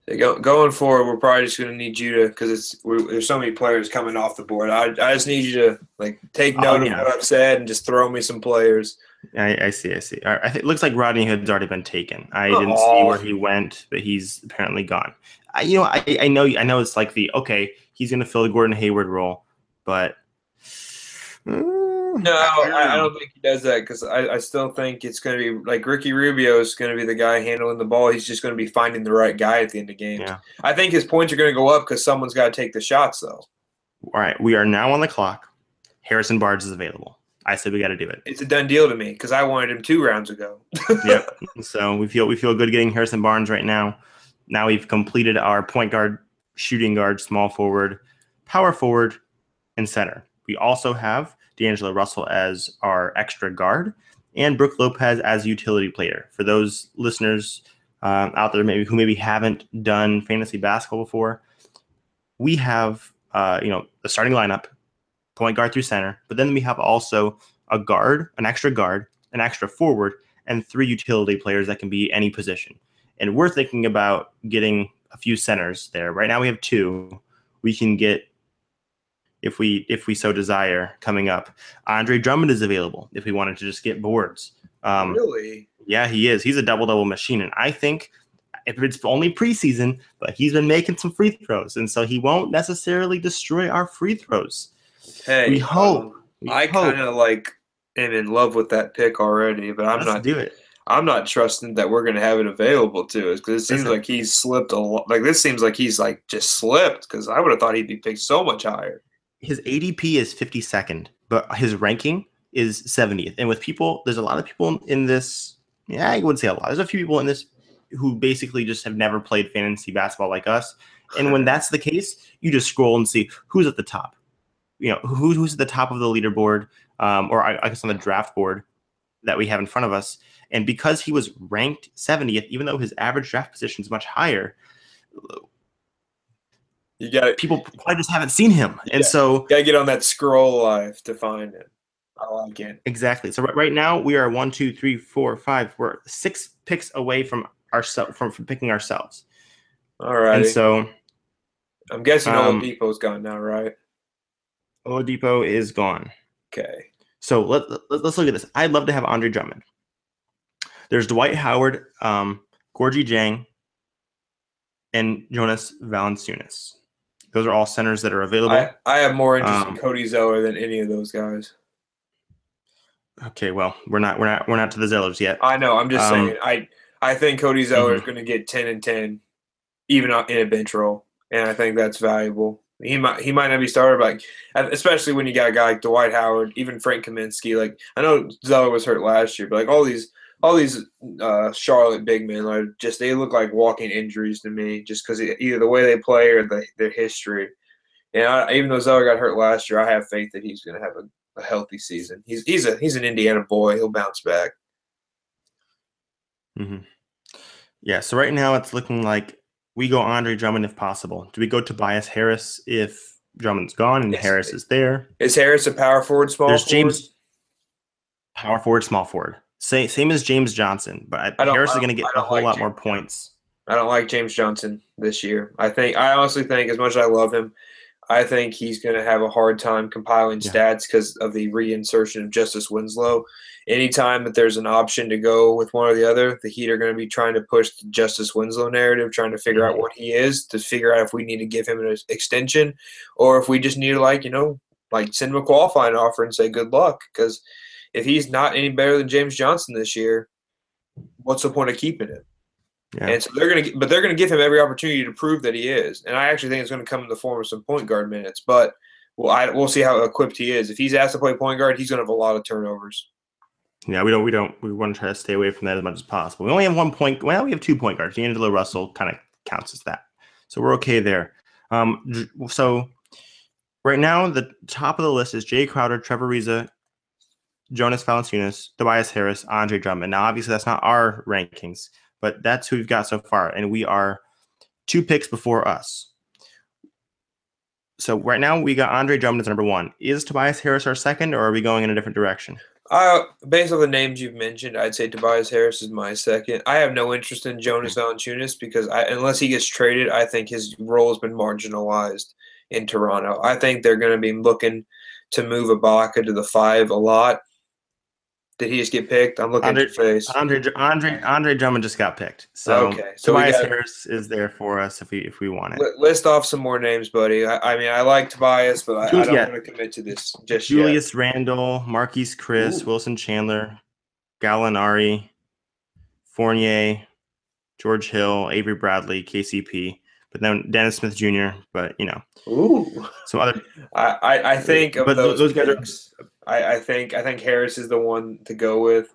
so go, going forward, we're probably just going to need you to because it's we're, there's so many players coming off the board. I I just need you to like take note oh, yeah. of what I've said and just throw me some players. I, I see. I see. All right, I think it looks like Rodney Hood's already been taken. I oh. didn't see where he went, but he's apparently gone. I, you know, I, I know, I know. It's like the okay, he's going to fill the Gordon Hayward role, but mm, no, I, I don't think he does that because I, I still think it's going to be like Ricky Rubio is going to be the guy handling the ball. He's just going to be finding the right guy at the end of games. Yeah. I think his points are going to go up because someone's got to take the shots, though. All right, we are now on the clock. Harrison Barnes is available. I said we got to do it. It's a done deal to me because I wanted him two rounds ago. Yep. So we feel we feel good getting Harrison Barnes right now. Now we've completed our point guard, shooting guard, small forward, power forward, and center. We also have D'Angelo Russell as our extra guard and Brook Lopez as utility player. For those listeners um, out there maybe who maybe haven't done fantasy basketball before, we have uh, you know the starting lineup, point guard through center, but then we have also a guard, an extra guard, an extra forward, and three utility players that can be any position. And we're thinking about getting a few centers there. Right now we have two. We can get, if we if we so desire, coming up. Andre Drummond is available if we wanted to just get boards. Um, really? Yeah, he is. He's a double-double machine. And I think if it's only preseason, but he's been making some free throws. And so he won't necessarily destroy our free throws. Hey, we hope. Um, we I kind of like am in love with that pick already, but I'm Let's not do it. I'm not trusting that we're going to have it available to us because it seems like he's slipped a lot. Like this seems like he's like just slipped because I would have thought he'd be picked so much higher. His A D P is fifty-second, but his ranking is seventieth. And with people, there's a lot of people in this. Yeah, I wouldn't say a lot. There's a few people in this who basically just have never played fantasy basketball like us And when that's the case, you just scroll and see who's at the top. You know, who, who's at the top of the leaderboard, um, or I, I guess on the draft board that we have in front of us. And because he was ranked seventieth, even though his average draft position is much higher, you got people probably just haven't seen him. And gotta, so got to get on that scroll live to find it. I like it. Exactly. So right now we are one, two, three, four, five. We're six picks away from ourselves from, from picking ourselves. All right. And so I'm guessing um, Oladipo's gone now, right? Oladipo is gone. Okay. So let, let, let's look at this. I'd love to have Andre Drummond. There's Dwight Howard, um, Gorgui Dieng, and Jonas Valanciunas. Those are all centers that are available. I, I have more interest um, in Cody Zeller than any of those guys. Okay, well, we're not we're not we're not to the Zellers yet. I know. I'm just um, saying. I I think Cody Zeller mm-hmm. is going to get ten and ten, even in a bench role, and I think that's valuable. He might he might not be started, like especially when you got a guy like Dwight Howard, even Frank Kaminsky. Like I know Zeller was hurt last year, but like all these. All these uh, Charlotte big men, like, just they look like walking injuries to me, just because either the way they play or the, their history. And I, even though Zeller got hurt last year, I have faith that he's going to have a, a healthy season. He's he's a he's an Indiana boy; he'll bounce back. Mm-hmm. Yeah. So right now it's looking like we go Andre Drummond if possible. Do we go Tobias Harris if Drummond's gone and yes. Harris is there? Is Harris a power forward, small There's forward? James, power forward, small forward. Same, same as James Johnson, but I Harris is going to get a whole like lot James, more points. I don't like James Johnson this year. I think I honestly think, as much as I love him, I think he's going to have a hard time compiling yeah. stats because of the reinsertion of Justice Winslow. Anytime that there's an option to go with one or the other, the Heat are going to be trying to push the Justice Winslow narrative, trying to figure mm-hmm. out what he is, to figure out if we need to give him an extension or if we just need to, like, you know, like send him a qualifying offer and say good luck, because – if he's not any better than James Johnson this year, what's the point of keeping him? Yeah. And so they're going to, but they're going to give him every opportunity to prove that he is. And I actually think it's going to come in the form of some point guard minutes. But we'll, I, we'll see how equipped he is. If he's asked to play point guard, he's going to have a lot of turnovers. Yeah, we don't, we don't, we want to try to stay away from that as much as possible. We only have one point. Well, we have two point guards. D'Angelo Russell kind of counts as that, so we're okay there. Um, so right now, the top of the list is Jay Crowder, Trevor Ariza, Jonas Valanciunas, Tobias Harris, Andre Drummond. Now, obviously, that's not our rankings, but that's who we've got so far, and we are two picks before us. So right now, we got Andre Drummond as number one. Is Tobias Harris our second, or are we going in a different direction? Uh, based on the names you've mentioned, I'd say Tobias Harris is my second. I have no interest in Jonas Valanciunas because I, unless he gets traded, I think his role has been marginalized in Toronto. I think they're going to be looking to move Ibaka to the five a lot. Did he just get picked? I'm looking Andre, at your face. Andre Andre Andre Drummond just got picked. So, okay. so Tobias gotta, Harris is there for us if we if we want it. List off some more names, buddy. I, I mean, I like Tobias, but I, I don't want to commit to this just Julius yet. Randle, Marquise Chris, Ooh. Wilson Chandler, Gallinari, Fournier, George Hill, Avery Bradley, K C P. But then Dennis Smith Junior But you know, ooh, some other. I, I, I think of but those, those guys picks, are. I, I think I think Harris is the one to go with.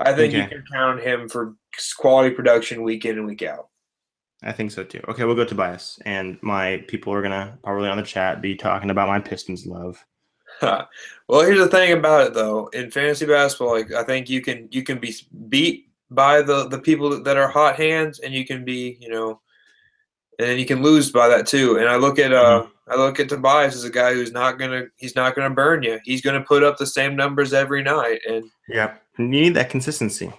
I think okay. you can count on him for quality production week in and week out. I think so too. Okay, we'll go Tobias, and my people are gonna probably on the chat be talking about my Pistons love. Huh. Well, here's the thing about it though. In fantasy basketball, like I think you can you can be beat by the the people that are hot hands, and you can be you know. And then you can lose by that too. And I look at uh, I look at Tobias as a guy who's not gonna he's not gonna burn you. He's gonna put up the same numbers every night. And yeah, you need that consistency.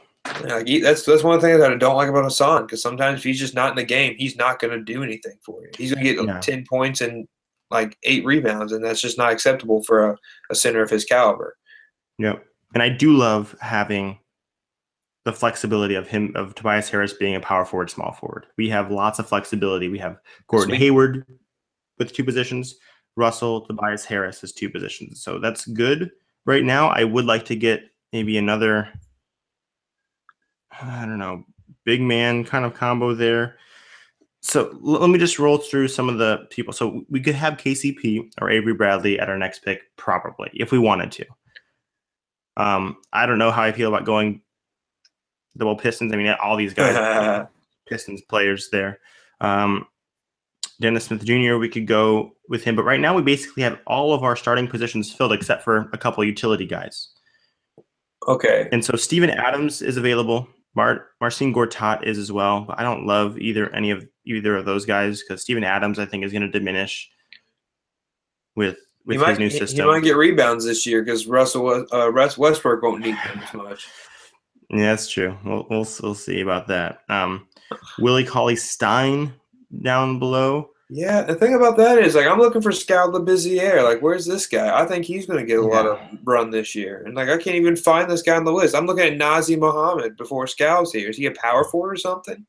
Like he, that's that's one of the things that I don't like about Hassan, because sometimes if he's just not in the game, he's not gonna do anything for you. He's gonna get yeah. like ten points and like eight rebounds, and that's just not acceptable for a, a center of his caliber. Yep. And I do love having the flexibility of him, of Tobias Harris being a power forward, small forward. We have lots of flexibility. We have Gordon Sweet. Hayward with two positions, Russell, Tobias Harris is two positions. So that's good right now. I would like to get maybe another, I don't know, big man kind of combo there. So let me just roll through some of the people. So we could have K C P or Avery Bradley at our next pick, probably, if we wanted to. Um, I don't know how I feel about going double Pistons. I mean, all these guys, Pistons players there. Um, Dennis Smith Junior, we could go with him. But right now we basically have all of our starting positions filled except for a couple of utility guys. Okay. And so Steven Adams is available. Mar- Marcin Gortat is as well. But I don't love either any of either of those guys because Steven Adams, I think, is going to diminish with with he his might, new system. He might get rebounds this year because Russell uh, Westbrook won't need them as much. Yeah, that's true. We'll, we'll, we'll see about that. Um, Willie Cauley-Stein down below. Yeah, the thing about that is, like, I'm looking for Scout Labissiere. Like, where's this guy? I think he's going to get a yeah. lot of run this year. And, like, I can't even find this guy on the list. I'm looking at Nazi Muhammad before Scout's here. Is he a power forward or something?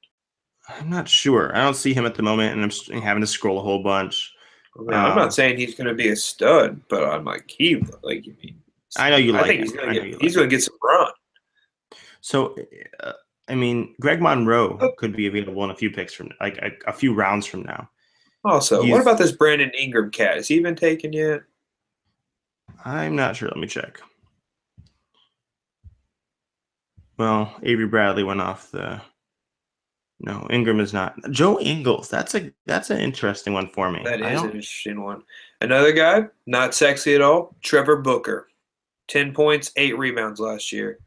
I'm not sure. I don't see him at the moment, and I'm having to scroll a whole bunch. Okay, um, I'm not saying he's going to be a stud, but I'm like, he – like, you mean, I know you I like think him. He's going to like get some run. So, uh, I mean, Greg Monroe could be available in a few picks from – like, a, a few rounds from now. Also, He's, what about this Brandon Ingram cat? Has he been taken yet? I'm not sure. Let me check. Well, Avery Bradley went off the – no, Ingram is not. Joe Ingles, that's a that's an interesting one for me. That is an interesting one. Another guy, not sexy at all, Trevor Booker. Ten points, eight rebounds last year.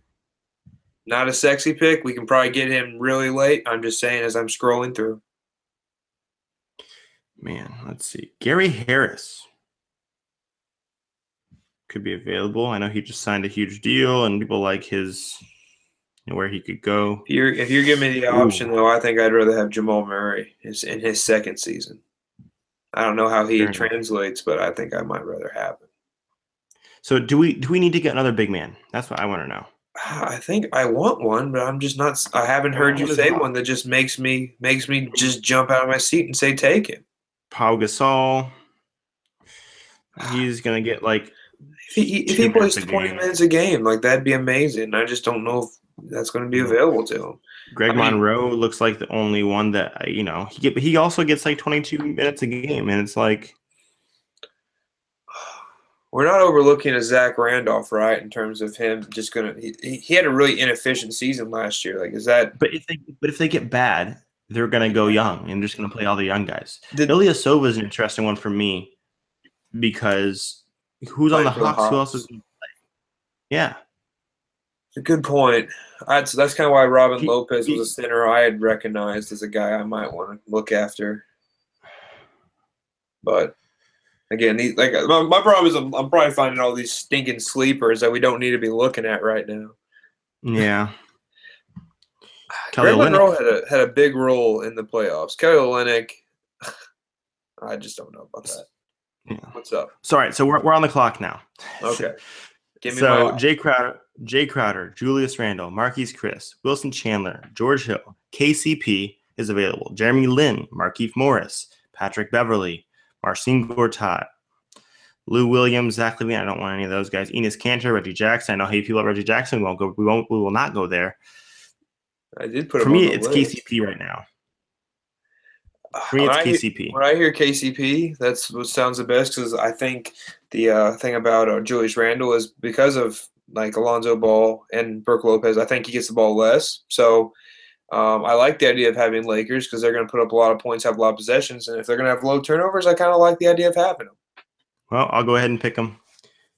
Not a sexy pick. We can probably get him really late. I'm just saying as I'm scrolling through. Man, let's see. Gary Harris could be available. I know he just signed a huge deal, and people like his you know, where he could go. If you're, if you're giving me the option, Ooh. though, I think I'd rather have Jamal Murray in his, in his second season. I don't know how he Fair translates, enough. but I think I might rather have him. So do we do we need to get another big man? That's what I want to know. I think I want one, but I'm just not. I haven't heard you say one that just makes me makes me just jump out of my seat and say take him. Pau Gasol, he's going to get like – If he, if he plays twenty game. minutes a game, like that'd be amazing. I just don't know if that's going to be available to him. Greg I mean, Monroe looks like the only one that, you know, he get, he also gets like twenty-two minutes a game, and it's like – We're not overlooking a Zach Randolph, right, in terms of him just going to – he had a really inefficient season last year. Like is that – But if they But if they get bad – they're going to go young and just going to play all the young guys. Ilyasova is an interesting one for me because who's on the Hawks? the Hawks? Who else is going to play? Yeah. Good point. I'd, so that's kind of why Robin he, Lopez he, was a center I had recognized as a guy I might want to look after. But, again, these, like my, my problem is I'm, I'm probably finding all these stinking sleepers that we don't need to be looking at right now. Yeah. Kelly Greg Monroe had a, had a big role in the playoffs. Kelly Olynyk, I just don't know about that. Yeah. What's up? So, all right, so we're we're on the clock now. Okay. Give me so my Jay Crowder, Jay Crowder, Julius Randle, Marquise Chris, Wilson Chandler, George Hill, K C P is available. Jeremy Lin, Markieff Morris, Patrick Beverley, Marcin Gortat, Lou Williams, Zach Levine. I don't want any of those guys. Enes Kanter, Reggie Jackson. I know hey people at Reggie Jackson won't go. We won't. We will not go there. I did put For me, it's list. K C P right now. For me, it's when K C P. Hear, when I hear K C P, that's what sounds the best because I think the uh, thing about uh, Julius Randle is because of like Alonzo Ball and Brook Lopez, I think he gets the ball less. So um, I like the idea of having Lakers because they're going to put up a lot of points, have a lot of possessions, and if they're going to have low turnovers, I kind of like the idea of having them. Well, I'll go ahead and pick them,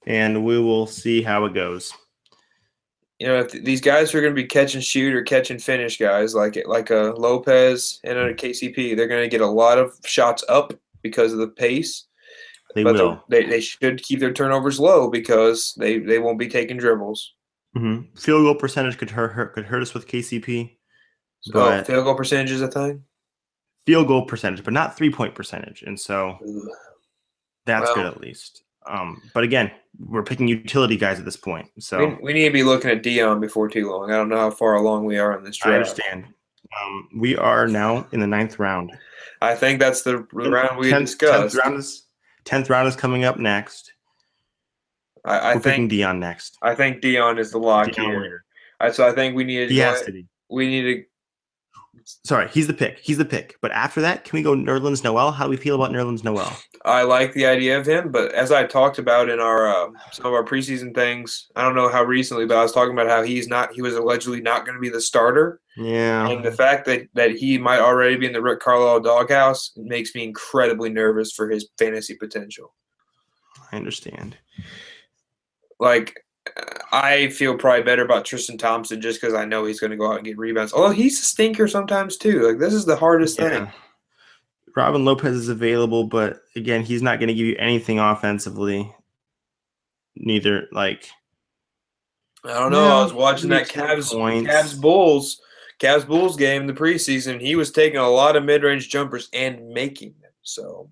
and we will see how it goes. You know, if these guys who are going to be catch and shoot or catch and finish guys like like a Lopez and a K C P, they're going to get a lot of shots up because of the pace. They but will. They, they should keep their turnovers low because they, they won't be taking dribbles. Mm-hmm. Field goal percentage could hurt, hurt could hurt us with K C P. So field goal percentage is a thing? Field goal percentage, but not three-point percentage. And so Ugh. that's well, good at least. Um, but again, we're picking utility guys at this point, so we, we need to be looking at Dion before too long. I don't know how far along we are in this draft. I understand. Um, we are now in the ninth round. I think that's the round we tenth, discussed. Tenth round is tenth round is coming up next. I, I we're think picking Dion next. I think Dion is the lock Dion here. I, so I think we need to. Yes, we need to. Sorry, he's the pick. He's the pick. But after that, can we go Nerlens Noel? How do we feel about Nerlens Noel? I like the idea of him, but as I talked about in our uh, some of our preseason things, I don't know how recently, but I was talking about how he's not. He was allegedly not going to be the starter. Yeah. And the fact that, that he might already be in the Rick Carlisle doghouse makes me incredibly nervous for his fantasy potential. I understand. Like, I feel probably better about Tristan Thompson just because I know he's going to go out and get rebounds. Although he's a stinker sometimes too. Like, this is the hardest yeah. thing. Robin Lopez is available, but again, he's not going to give you anything offensively. Neither, like, I don't know. No, I was watching that Cavs, Cavs Bulls, Cavs Bulls game in the preseason. He was taking a lot of mid-range jumpers and making them. So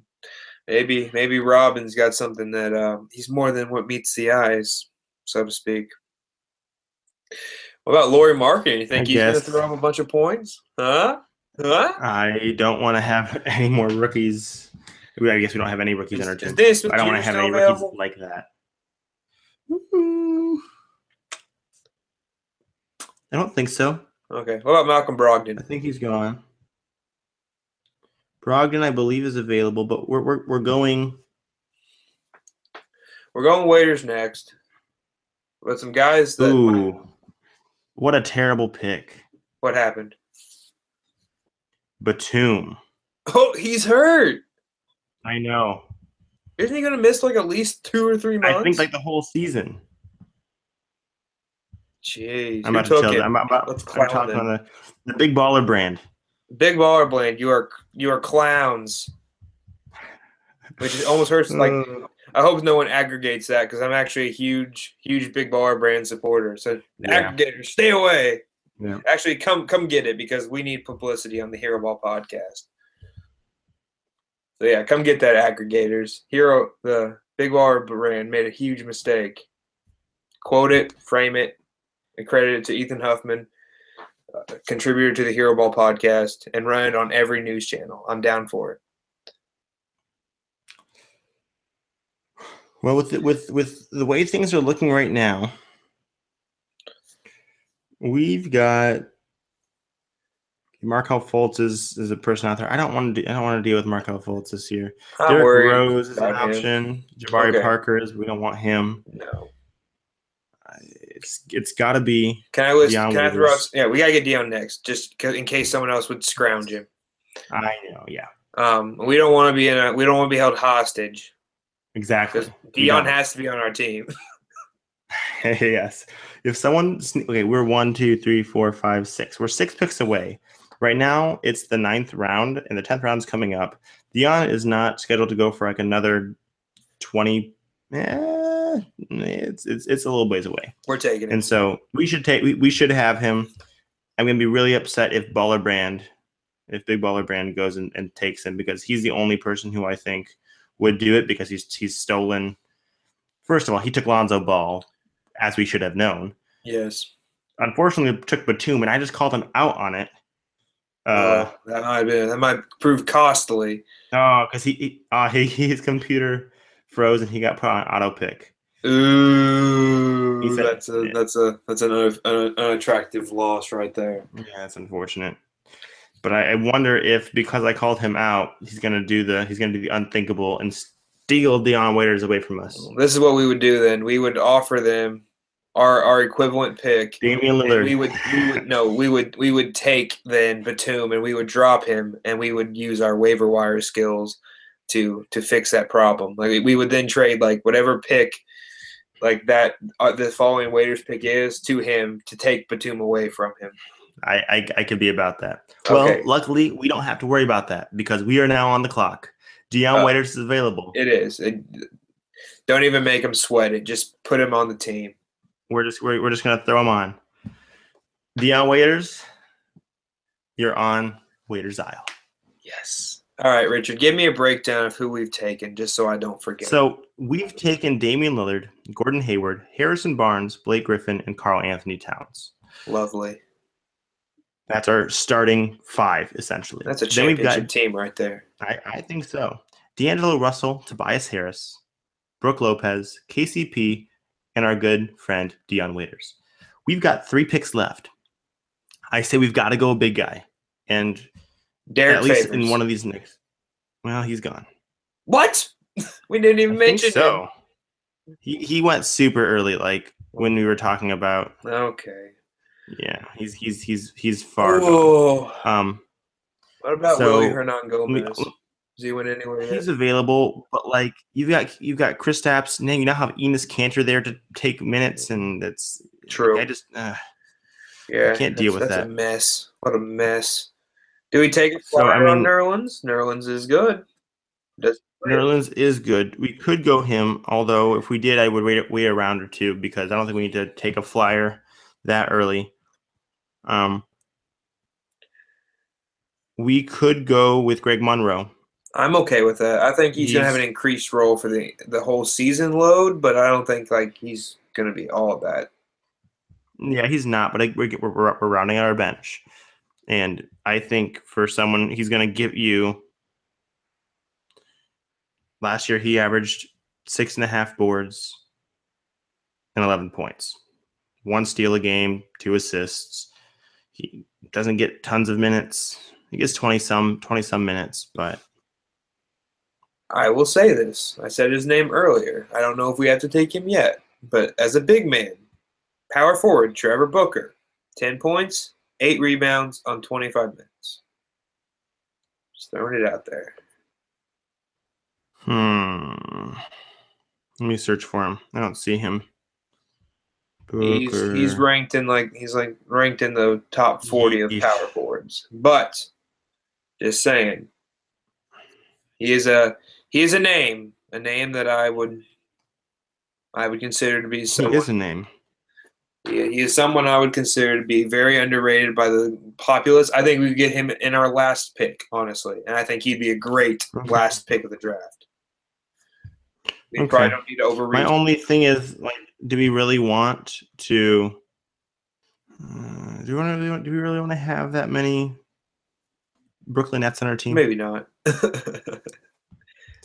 maybe, maybe Robin's got something that uh, he's more than what meets the eyes, so to speak. What about Lauri Markkanen? You think I he's going to throw him a bunch of points? Huh? Huh? I don't want to have any more rookies. I guess we don't have any rookies is, on our team. This I don't want to have any available? rookies like that. Woo-hoo. I don't think so. Okay. What about Malcolm Brogdon? I think he's gone. Brogdon, I believe, is available, but we're we're we're going. We're going Waiters next. But some guys that. Ooh, what a terrible pick! What happened? Batum. Oh, he's hurt. I know. Isn't he going to miss like at least two or three months? I think like the whole season. Jeez, I'm about to tell you. I'm about. Let's clown I'm talking on the, the Big Baller Brand. Big Baller Brand. You are you are clowns. Which almost hurts. Like, I hope no one aggregates that because I'm actually a huge, huge Big Baller Brand supporter. So yeah. aggregators, stay away. Yeah. Actually, come come get it because we need publicity on the Hero Ball podcast. So yeah, come get that, aggregators. Hero, the Big Baller Brand made a huge mistake. Quote it, frame it, and credit it to Ethan Huffman, uh, contributor to the Hero Ball podcast, and run it on every news channel. I'm down for it. Well, with the, with with the way things are looking right now, we've got Markelle Fultz is, is a person out there. I don't want to do, I don't want to deal with Markelle Fultz this year. I'm Derrick Rose is an option. Jabari okay. Parker is. We don't want him. No. It's it's got to be. Can I list? Dion can Waiters. I throw out? Yeah, we gotta get Dion next, just in case someone else would scrounge him. I know. Yeah. Um, we don't want to be in a. We don't want to be held hostage. Exactly. Dion has to be on our team. Yes. If someone – okay, we're one, two, three, four, five, six. We're six picks away. Right now, it's the ninth round, and the tenth round's coming up. Dion is not scheduled to go for like another twenty eh, – it's, it's it's a little ways away. We're taking it. And so we should take we, we should have him. I'm going to be really upset if Baller Brand – if Big Baller Brand goes and, and takes him because he's the only person who I think – would do it because he's he's stolen. First of all, he took Lonzo Ball, as we should have known. Yes. Unfortunately, took Batum, and I just called him out on it. Uh, uh, that might have been, that might prove costly. Oh, because he he, uh, he his computer froze and he got put on auto pick. Ooh, said, that's a that's a that's an, un, an unattractive loss right there. Yeah, that's unfortunate. But I, I wonder if because I called him out, he's gonna do the he's gonna do the unthinkable and steal Dion Waiters away from us. This is what we would do then. We would offer them our our equivalent pick. Damian Lillard. We would we would no we would we would take then Batum and we would drop him and we would use our waiver wire skills to to fix that problem. Like we would then trade like whatever pick like that uh, the following Waiters pick is to him to take Batum away from him. I, I I could be about that. Well, okay. Luckily, we don't have to worry about that because we are now on the clock. Dion uh, Waiters is available. It is. It, don't even make him sweat it. Just put him on the team. We're just we're, we're just gonna throw him on. Dion Waiters, you're on Waiters aisle. Yes. All right, Richard. Give me a breakdown of who we've taken, just so I don't forget. So we've taken Damian Lillard, Gordon Hayward, Harrison Barnes, Blake Griffin, and Carl Anthony Towns. Lovely. That's our starting five, essentially. That's a championship then we've got, team right there. I, I think so. D'Angelo Russell, Tobias Harris, Brook Lopez, K C P, and our good friend Dion Waiters. We've got three picks left. I say we've got to go big guy. and Derek at least Favors. In one of these Knicks. Well, he's gone. What? We didn't even I mention think so. Him. He he went super early, like when we were talking about. Okay. Yeah, he's he's he's he's far. Whoa. Gone. Um. What about so, Willie Hernan Gomez? Does he win anywhere yet? He's available, but like you've got you've got Kristaps. Now you now have Enes Kanter there to take minutes, and that's true. Like, I just uh, yeah, I can't deal with that's that. That's a mess. What a mess. Do we take a flyer so, I mean, on Nerlens? Nerlens is good. Does Nerlens is good. We could go him, although if we did, I would wait wait a round or two because I don't think we need to take a flyer that early. Um, we could go with Greg Monroe. I'm okay with that. I think he's, he's gonna have an increased role for the the whole season load, but I don't think like he's gonna be all of that. Yeah, he's not. But I, we're, we're we're rounding out our bench, and I think for someone he's gonna give you. Last year, he averaged six and a half boards and eleven points. One steal a game, two assists. He doesn't get tons of minutes. He gets twenty some, twenty some minutes, but. I will say this. I said his name earlier. I don't know if we have to take him yet, but as a big man, power forward, Trevor Booker, ten points, eight rebounds on twenty-five minutes. Just throwing it out there. Hmm. Let me search for him. I don't see him. He's, he's ranked in like he's like ranked in the top forty of power forwards. But just saying, he is a he is a name, a name that I would I would consider to be someone. He is a name. Yeah, he is someone I would consider to be very underrated by the populace. I think we could get him in our last pick, honestly, and I think he'd be a great last pick of the draft. We okay. probably don't need to overreach. My only thing is, like, do we really want to? Uh, do we want to? Do we really want to have that many Brooklyn Nets on our team? Maybe not.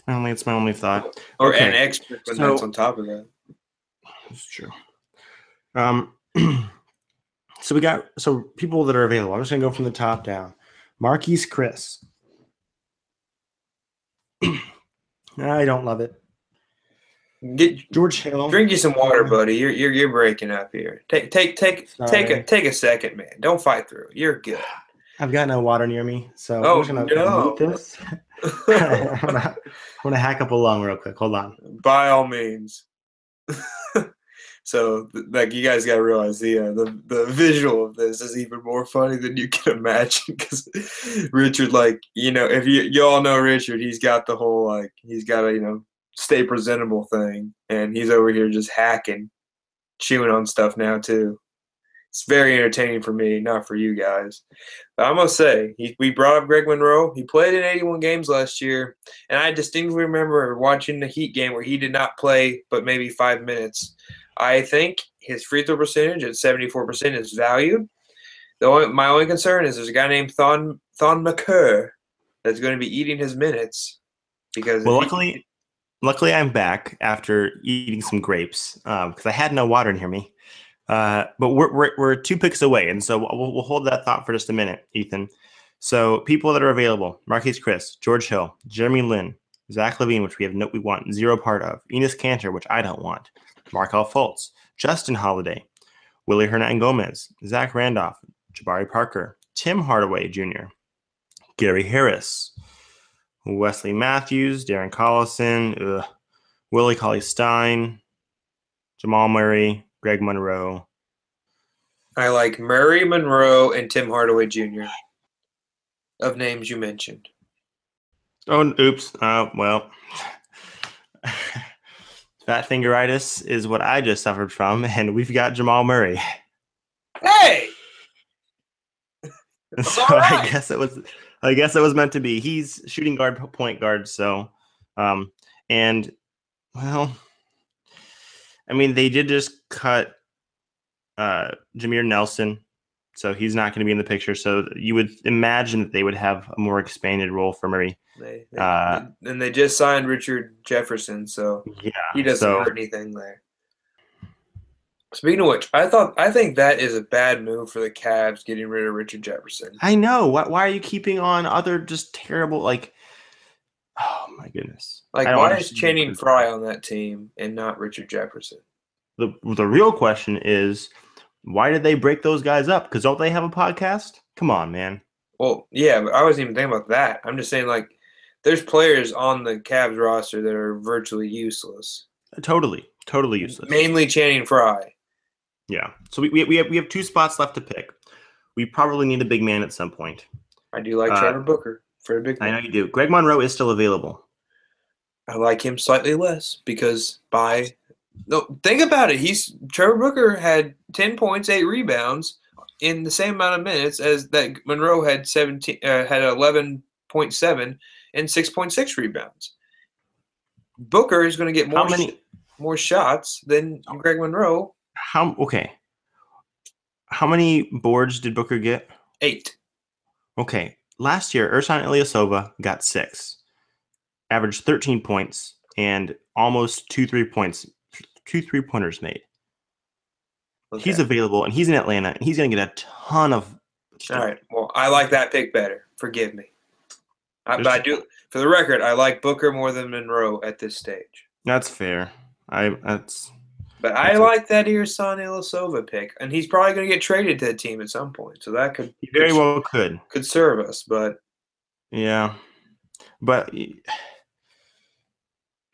I only it's my only thought. Or okay. an extra, but so, that's on top of that. That's true. Um. so we got so people that are available. I'm just gonna go from the top down. Marquise Chris. I don't love it. Get George Hill. Drink you some water, buddy. You're you're you're breaking up here. Take take take Sorry. take a take a second, man. Don't fight through. You're good. I've got no water near me, so oh, I'm just gonna no. mute this. I'm, gonna, I'm gonna hack up a lung real quick. Hold on. By all means. So, like, you guys gotta realize the uh, the the visual of this is even more funny than you can imagine. Because Richard, like, you know, if you you all know Richard, he's got the whole like he's got a you know. stay presentable thing, and he's over here just hacking, chewing on stuff now too. It's very entertaining for me, not for you guys. But I must say, he, we brought up Greg Monroe. He played in eighty-one games last year, and I distinctly remember watching the Heat game where he did not play but maybe five minutes. I think his free throw percentage at seventy-four percent is valued. The only, my only concern is there's a guy named Thon Thon McCurr that's going to be eating his minutes because well, luckily. He, Luckily, I'm back after eating some grapes because um, I had no water near me. Uh, but we're, we're we're two picks away, and so we'll, we'll hold that thought for just a minute, Ethan. So people that are available: Marquise Chris, George Hill, Jeremy Lin, Zach LaVine, which we have no, we want zero part of, Enes Kanter, which I don't want, Markelle Fultz, Justin Holiday, Willie Hernangomez, Zach Randolph, Jabari Parker, Tim Hardaway Junior, Gary Harris. Wesley Matthews, Darren Collison, ugh, Willie Cauley-Stein, Jamal Murray, Greg Monroe. I like Murray, Monroe, and Tim Hardaway Junior of names you mentioned. Oh, oops. Uh, well, fat fingeritis is what I just suffered from, and we've got Jamal Murray. Hey! So right. I guess it was... I guess it was meant to be. He's shooting guard, point guard. So, um, and well, I mean, they did just cut uh, Jameer Nelson, so he's not going to be in the picture. So you would imagine that they would have a more expanded role for Murray. They, they, uh, and they just signed Richard Jefferson, so yeah, he doesn't so, hurt anything there. Speaking of which, I thought I think that is a bad move for the Cavs, getting rid of Richard Jefferson. I know. Why, why are you keeping on other just terrible, like, oh, my goodness. Like, why is Channing Frye on that team and not Richard Jefferson? The the real question is, why did they break those guys up? Because don't they have a podcast? Come on, man. Well, yeah, but I wasn't even thinking about that. I'm just saying, like, there's players on the Cavs roster that are virtually useless. Totally. Totally useless. Mainly Channing Frye. Yeah. So we, we we have we have two spots left to pick. We probably need a big man at some point. I do like uh, Trevor Booker for a big man. I know you do. Greg Monroe is still available. I like him slightly less because by no think about it. He's Trevor Booker had ten points, eight rebounds in the same amount of minutes as that Monroe had seventeen uh, had eleven point seven and six point six rebounds. Booker is going to get more How many? more shots than Greg Monroe. How okay? How many boards did Booker get? Eight. Okay. Last year, Ersan Ilyasova got six, averaged thirteen points, and almost two three points, two three pointers made. Okay. He's available, and he's in Atlanta, and he's going to get a ton of. All right. Well, I like that pick better. Forgive me, I, but I do. For the record, I like Booker more than Monroe at this stage. That's fair. I that's. But I like that Ersan Ilyasova pick, and he's probably going to get traded to the team at some point. So that could he very well could could serve us, but yeah, but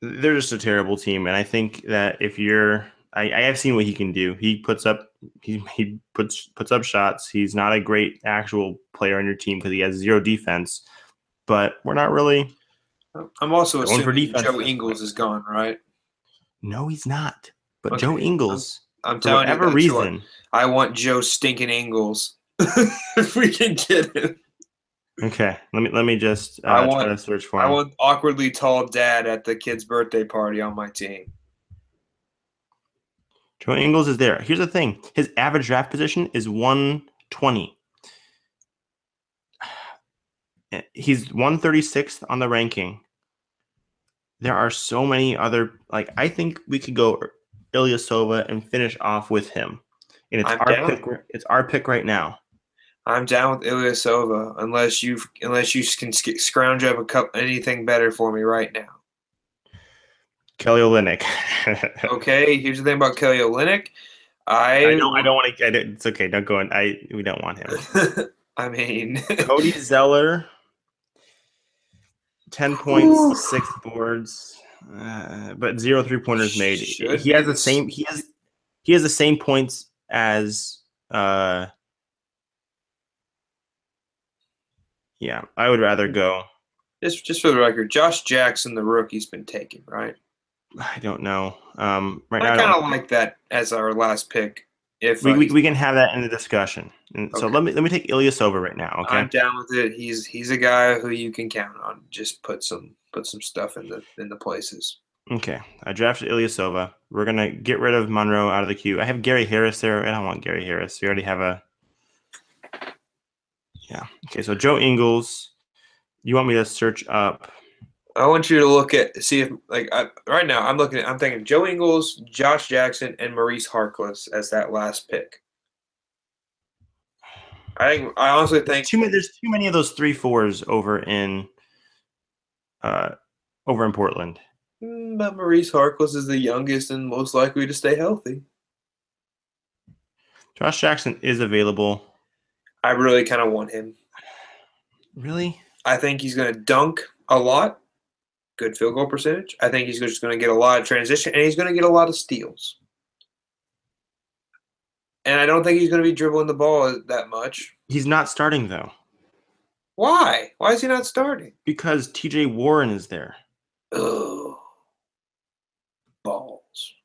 they're just a terrible team, and I think that if you're, I, I have seen what he can do. He puts up he he puts puts up shots. He's not a great actual player on your team because he has zero defense. But we're not really. I'm also assuming Joe Ingles is gone, right? No, he's not. But okay. Joe Ingles, I'm, I'm for telling whatever you reason, what, I want Joe stinking Ingles. If we can get him. Okay, let me let me just uh, I want, try to search for him. I want awkwardly tall dad at the kid's birthday party on my team. Joe Ingles is there. Here's the thing: his average draft position is one twenty. He's one thirty-sixth on the ranking. There are so many other like I think we could go Ilyasova and finish off with him. And it's I'm our down. pick it's our pick right now. I'm down with Ilyasova unless you unless you can sc- scrounge up a cup anything better for me right now. Kelly Olynyk. Okay, here's the thing about Kelly Olynyk. I I don't I don't want to it's okay, don't go in. I we don't want him. I mean Cody Zeller. Ten points, Ooh. six boards, uh, but zero three pointers made. Should he has the same. He has he has the same points as. Uh, yeah, I would rather go. Just just for the record, Josh Jackson, the rookie's been taken, right? I don't know. Um, right I now, I kind of like that as our last pick. If we, uh, we we can have that in the discussion, and okay. so let me let me take Ilyasova right now. Okay, I'm down with it. He's he's a guy who you can count on. Just put some put some stuff in the in the places. Okay, I drafted Ilyasova. We're gonna get rid of Monroe out of the queue. I have Gary Harris there. I don't want Gary Harris. We already have a. Yeah. Okay. So Joe Ingles, you want me to search up? I want you to look at see if like I, right now I'm looking at I'm thinking Joe Ingles, Josh Jackson, and Maurice Harkless as that last pick. I think I honestly think too many, there's too many of those three fours over in uh, over in Portland. But Maurice Harkless is the youngest and most likely to stay healthy. Josh Jackson is available. I really kind of want him. Really? I think he's going to dunk a lot. Good field goal percentage. I think he's just going to get a lot of transition, and he's going to get a lot of steals. And I don't think he's going to be dribbling the ball that much. He's not starting, though. Why? Why is he not starting? Because T J Warren is there. Oh. Balls.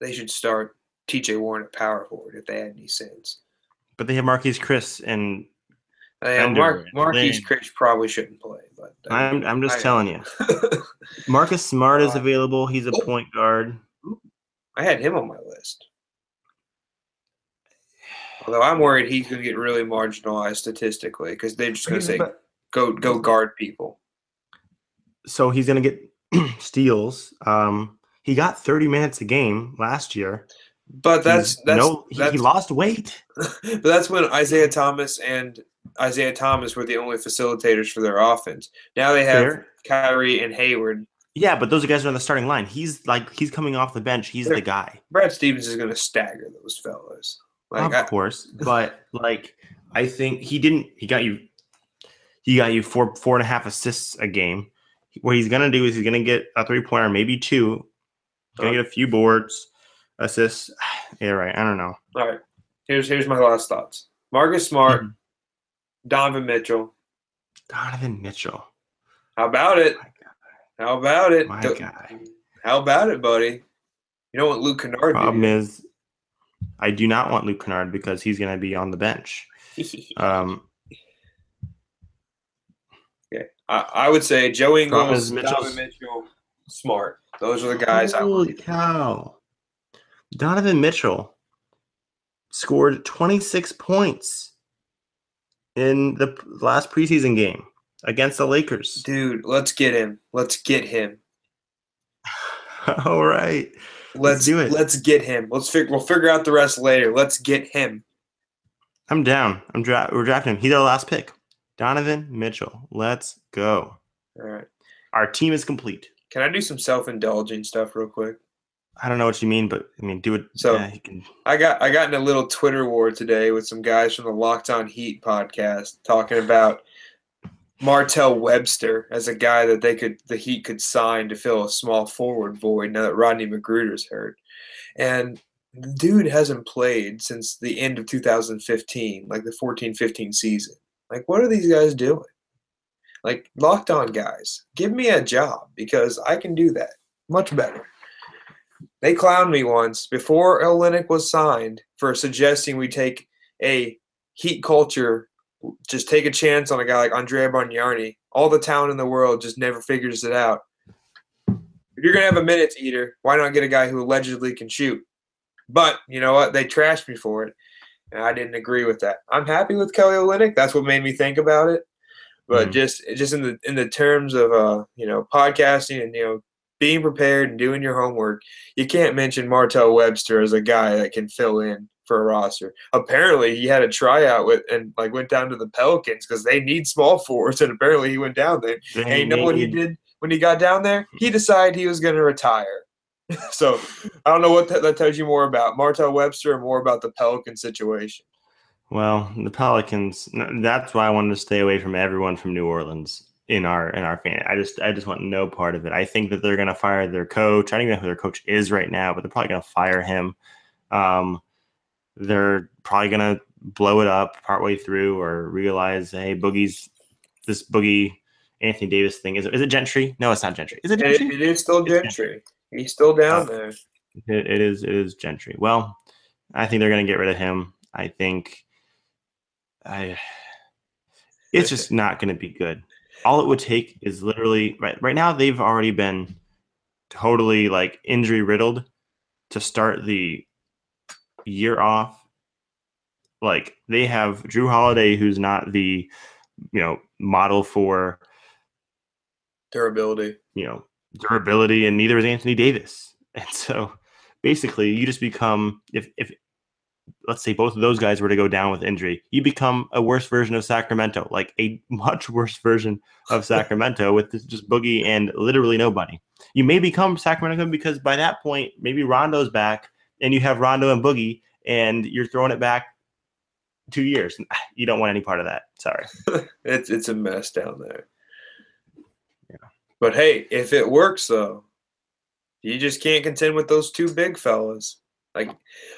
They should start T J Warren at power forward if they had any sense. But they have Marquise Chris and Yeah, Mar- Marquise Chris probably shouldn't play, but uh, I'm I'm just I, telling you. Marcus Smart is available. He's a oh. point guard. I had him on my list. Although I'm worried he's going to get really marginalized statistically because they're just going to say go go guard people. So he's going to get steals. Um, he got thirty minutes a game last year. But that's that's, no, that's he lost weight. But that's when Isaiah Thomas and Isaiah Thomas were the only facilitators for their offense. Now they have Fair. Kyrie and Hayward. Yeah, but those guys are on the starting line. He's like he's coming off the bench. He's They're, the guy. Brad Stevens is going to stagger those fellas. Like, of I, course, but like I think he didn't. He got you. He got you four four and a half assists a game. What he's going to do is he's going to get a three pointer, maybe two. Going to get a few boards. Assists. Yeah, right. I don't know. All right. Here's here's my last thoughts. Marcus Smart, mm-hmm. Donovan Mitchell. Donovan Mitchell. How about it? Oh How about it? My Do- guy. How about it, buddy? You don't want Luke Kennard. Problem is, I do not want Luke Kennard because he's going to be on the bench. um. Okay. I, I would say Joe Ingles, Donovan Mitchell, Smart. Those are the guys. Holy I want cow. Donovan Mitchell scored twenty-six points in the last preseason game against the Lakers. Dude, let's get him. Let's get him. All right. Let's, let's do it. Let's get him. Let's figure we'll figure out the rest later. Let's get him. I'm down. I'm dra- we're drafting him. He's our last pick. Donovan Mitchell. Let's go. All right. Our team is complete. Can I do some self-indulging stuff real quick? I don't know what you mean, but I mean, do it. So yeah, can... I got I got in a little Twitter war today with some guys from the Locked On Heat podcast talking about Martell Webster as a guy that they could the Heat could sign to fill a small forward void now that Rodney Magruder's hurt, and the dude hasn't played since the end of two thousand fifteen, like the fourteen fifteen season. Like, what are these guys doing? Like, Locked On guys, give me a job because I can do that much better. They clowned me once before Olynyk was signed for suggesting we take a Heat culture, just take a chance on a guy like Andrea Bargnani. All the talent in the world just never figures it out. If you're going to have a minutes eater, why not get a guy who allegedly can shoot? But you know what? They trashed me for it, and I didn't agree with that. I'm happy with Kelly Olynyk. That's what made me think about it. But mm. just just in the in the terms of uh, you know, podcasting and you know, being prepared and doing your homework, you can't mention Martell Webster as a guy that can fill in for a roster. Apparently, he had a tryout with and like went down to the Pelicans because they need small forwards, and apparently he went down there. Dang. And you know what he did when he got down there? He decided he was going to retire. So I don't know what that, that tells you more about Martell Webster or more about the Pelican situation. Well, the Pelicans. That's why I wanted to stay away from everyone from New Orleans. In our in our fan, I just I just want no part of it. I think that they're gonna fire their coach. I don't even know who their coach is right now, but they're probably gonna fire him. Um, they're probably gonna blow it up partway through, or realize, hey, Boogie's this Boogie Anthony Davis thing is it, is it Gentry? No, it's not Gentry. Is it Gentry? It, it is still Gentry. Gentry. He's still down uh, there. It, it is it is Gentry. Well, I think they're gonna get rid of him. I think I. It's just not gonna be good. All it would take is literally right right now. They've already been totally like injury riddled to start the year off. Like they have Jrue Holiday, who's not the you know model for durability, you know durability, and neither is Anthony Davis. And so basically, you just become if if let's say both of those guys were to go down with injury, you become a worse version of Sacramento, like a much worse version of Sacramento with just Boogie and literally nobody. You may become Sacramento because by that point, maybe Rondo's back and you have Rondo and Boogie and you're throwing it back two years. You don't want any part of that. Sorry. it's it's a mess down there. Yeah. But hey, if it works though, you just can't contend with those two big fellas. Like,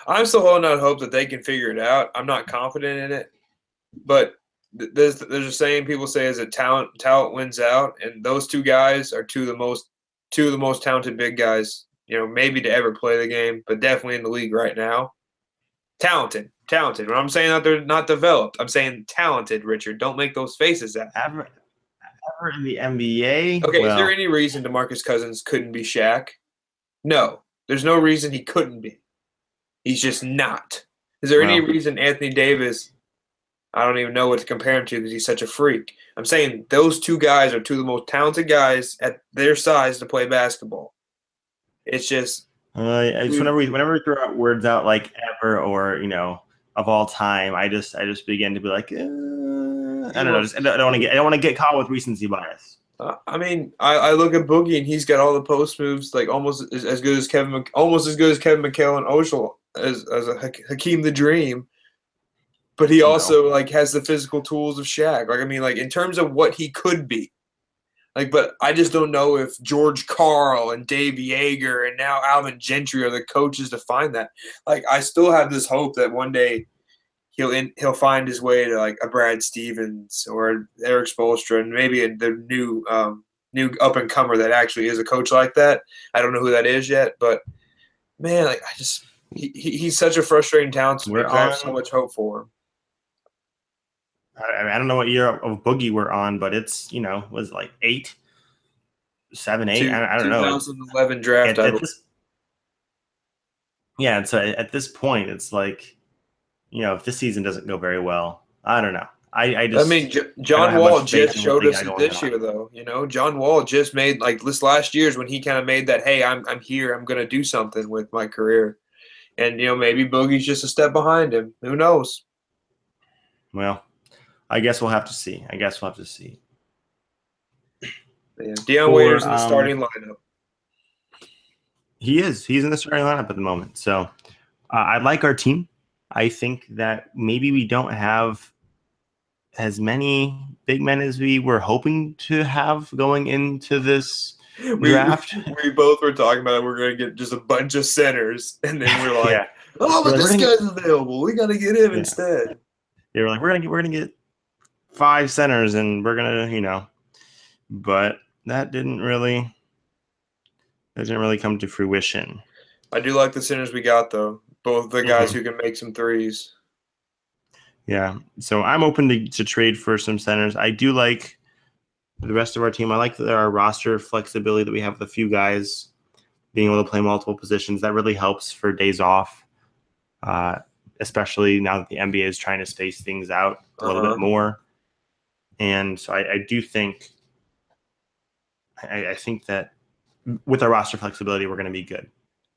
I'm still holding out hope that they can figure it out. I'm not confident in it, but th- there's there's a saying people say is that talent talent wins out, and those two guys are two of the most two of the most talented big guys, you know, maybe to ever play the game, but definitely in the league right now. Talented, talented. When I'm saying that they're not developed, I'm saying talented, Richard. Don't make those faces at me. Ever, ever in the N B A? Okay, well. Is there any reason DeMarcus Cousins couldn't be Shaq? No, there's no reason he couldn't be. He's just not. Is there well, any reason Anthony Davis, I don't even know what to compare him to because he's such a freak. I'm saying those two guys are two of the most talented guys at their size to play basketball. It's just Uh, I just, whenever we whenever we throw out words out like ever or, you know, of all time, I just I just begin to be like, eh, I don't know. Just, I don't want to get I don't want to get caught with recency bias. Uh, I mean, I, I look at Boogie and he's got all the post moves, like almost as, as good as Kevin, almost as good as Kevin McHale and Oshel as as a Hakeem the Dream. But he also no. like has the physical tools of Shaq. Like I mean, like in terms of what he could be. Like, but I just don't know if George Karl and Dave Yeager and now Alvin Gentry are the coaches to find that. Like, I still have this hope that one day he'll in, he'll find his way to like a Brad Stevens or Eric Spoelstra and maybe a, the new um, new up and comer that actually is a coach like that. I don't know who that is yet, but man, like I just he, he he's such a frustrating talent. To me. I have so much hope for him. I don't know what year of Boogie we're on, but it's, you know, was it like eight, seven, eight. Two, I, I don't know. twenty eleven draft. At, at this, yeah. And so at this point, it's like, you know, if this season doesn't go very well, I don't know. I, I just, I mean, J- John I Wall just showed us this year, though. You know, John Wall just made like this last year's when he kind of made that, hey, I'm, I'm here. I'm going to do something with my career. And, you know, maybe Boogie's just a step behind him. Who knows? Well, I guess we'll have to see. I guess we'll have to see. Yeah, Dion Waiters in the um, starting lineup. He is. He's in the starting lineup at the moment. So uh, I like our team. I think that maybe we don't have as many big men as we were hoping to have going into this we, draft. We both were talking about it. We're going to get just a bunch of centers. And then we're like, yeah. oh, but we're this gonna, guy's available. We got to get him yeah. instead. They were like, we're going to we're going to get five centers and we're gonna, you know, but that didn't really that didn't really come to fruition. I do like the centers we got though. Both the guys mm-hmm. who can make some threes. Yeah. So I'm open to, to trade for some centers. I do like the rest of our team. I like the, our roster flexibility that we have with a few guys being able to play multiple positions. That really helps for days off. Uh, especially now that the N B A is trying to space things out a little uh-huh. bit more. And so I, I do think I, I think that with our roster flexibility, we're going to be good.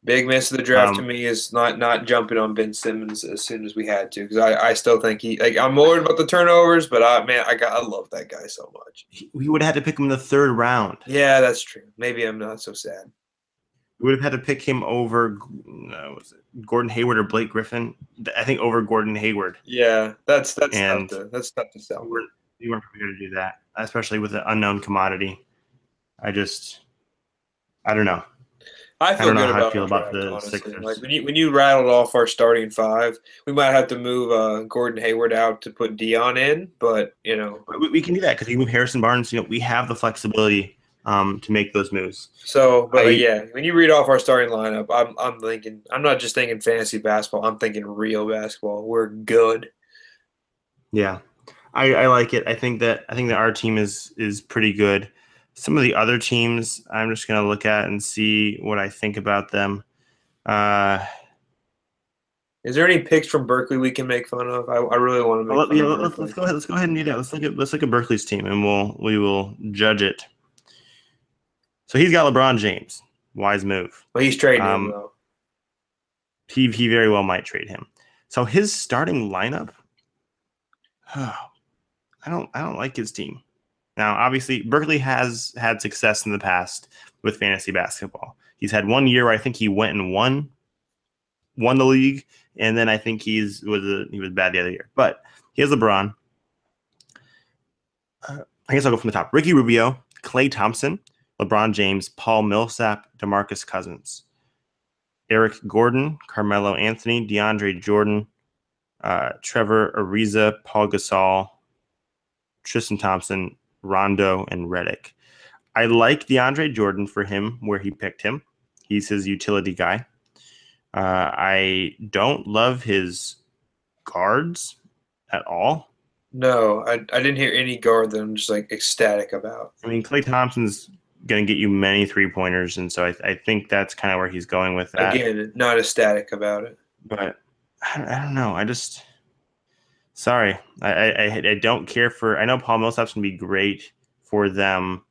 Big miss of the draft um, to me is not not jumping on Ben Simmons as soon as we had to because I, I still think he like I'm worried about the turnovers, but I man I got I love that guy so much. He, we would have had to pick him in the third round. Yeah, that's true. Maybe I'm not so sad. We would have had to pick him over no, was it Gordon Hayward or Blake Griffin. I think over Gordon Hayward. Yeah, that's that's and tough to, that's tough to sell. We're, You weren't prepared to do that, especially with an unknown commodity. I just, I don't know. I feel I don't know good how about, I feel about the honestly. Sixers. Like when you when you rattled off our starting five, we might have to move uh, Gordon Hayward out to put Dion in, but you know we, we can do that because we move Harrison Barnes. You know we have the flexibility um, to make those moves. So, but I, yeah, when you read off our starting lineup, I'm I'm thinking I'm not just thinking fantasy basketball. I'm thinking real basketball. We're good. Yeah. I, I like it. I think that I think that our team is is pretty good. Some of the other teams, I'm just gonna look at and see what I think about them. Uh, is there any picks from Berkeley we can make fun of? I, I really want to make. Let, fun yeah, of let's, let's go ahead. Let's go ahead and do that. Let's look at let's look at Berkeley's team, and we'll we will judge it. So he's got LeBron James. Wise move. Well, he's trading um, him though. He he very well might trade him. So his starting lineup. I don't I don't like his team. Now, obviously, Berkeley has had success in the past with fantasy basketball. He's had one year where I think he went and won, won the league, and then I think he's was a, he was bad the other year. But he has LeBron. Uh, I guess I'll go from the top. Ricky Rubio, Klay Thompson, LeBron James, Paul Millsap, DeMarcus Cousins, Eric Gordon, Carmelo Anthony, DeAndre Jordan, uh, Trevor Ariza, Paul Gasol, Tristan Thompson, Rondo, and Reddick. I like DeAndre Jordan for him where he picked him. He's his utility guy. Uh, I don't love his guards at all. No, I, I didn't hear any guard that I'm just like ecstatic about. I mean, Klay Thompson's going to get you many three-pointers, and so I, I think that's kind of where he's going with that. Again, not ecstatic about it. But I, I don't know. I just... Sorry, I, I I don't care for – I know Paul Millsap's going to be great for them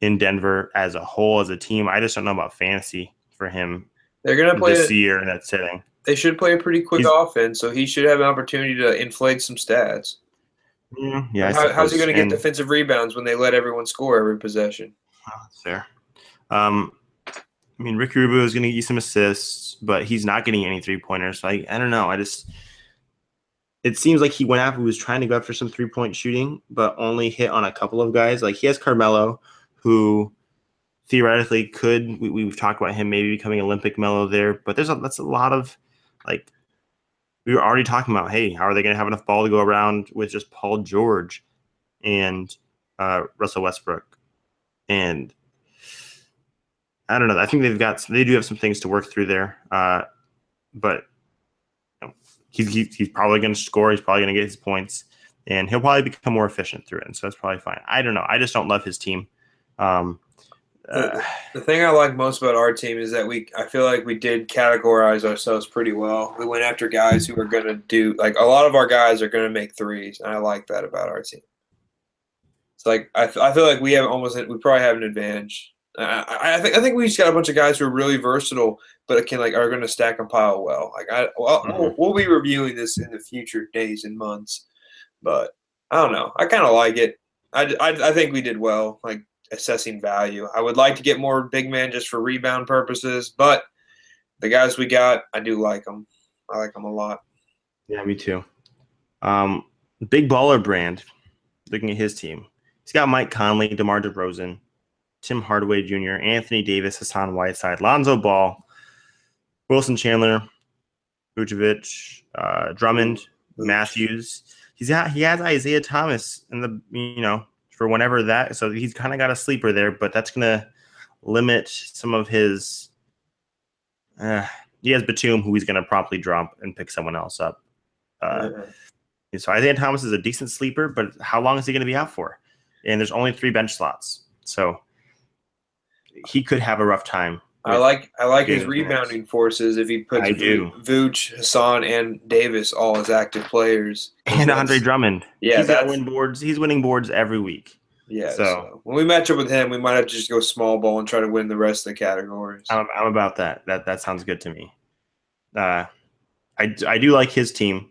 in Denver as a whole, as a team. I just don't know about fantasy for him. They're going to play this a, year, and that's hitting. They should play a pretty quick He's, offense, so he should have an opportunity to inflate some stats. Yeah, yeah How, how's he going to get and, defensive rebounds when they let everyone score every possession? That's fair. Um, I mean, Ricky Rubio is going to get you some assists, but he's not getting any three-pointers. So I, I don't know. I just – it seems like he went after – he was trying to go after some three-point shooting, but only hit on a couple of guys. Like, he has Carmelo, who theoretically could we, – we've talked about him maybe becoming Olympic Melo there, but there's a, that's a lot of, like – we were already talking about, hey, how are they going to have enough ball to go around with just Paul George and uh, Russell Westbrook? And I don't know. I think they've got – they do have some things to work through there. Uh, but you know, he's, he, he's probably going to score. He's probably going to get his points. And he'll probably become more efficient through it. And so that's probably fine. I don't know. I just don't love his team. Um, uh, the, the thing I like most about our team is that we – I feel like we did categorize ourselves pretty well. We went after guys who are going to do – like a lot of our guys are going to make threes. And I like that about our team. It's like I, I feel like we have almost – we probably have an advantage. I, I think I think we just got a bunch of guys who are really versatile, but can like are going to stack and pile well. Like I, well, mm-hmm. we'll, we'll be reviewing this in the future days and months, but I don't know. I kind of like it. I, I I think we did well, like assessing value. I would like to get more big man just for rebound purposes, but the guys we got, I do like them. I like them a lot. Yeah, me too. Um, Big Baller Brand. Looking at his team, he's got Mike Conley, DeMar DeRozan, Tim Hardaway Junior, Anthony Davis, Hassan Whiteside, Lonzo Ball, Wilson Chandler, Vucevic, uh, Drummond, Matthews. He's got, he has Isaiah Thomas in the, you know, for whenever that. So he's kind of got a sleeper there, but that's going to limit some of his. Uh, he has Batum, who he's going to promptly drop and pick someone else up. Uh, yeah. So Isaiah Thomas is a decent sleeper, but how long is he going to be out for? And there's only three bench slots. So he could have a rough time. I like I like his rebounding next. forces if he puts Vooch, Hassan, and Davis all as active players. And that's, Andre Drummond. Yeah, he's, win boards. he's winning boards every week. Yeah, so. so when we match up with him, we might have to just go small ball and try to win the rest of the categories. I'm, I'm about that. That that sounds good to me. Uh, I, I do like his team,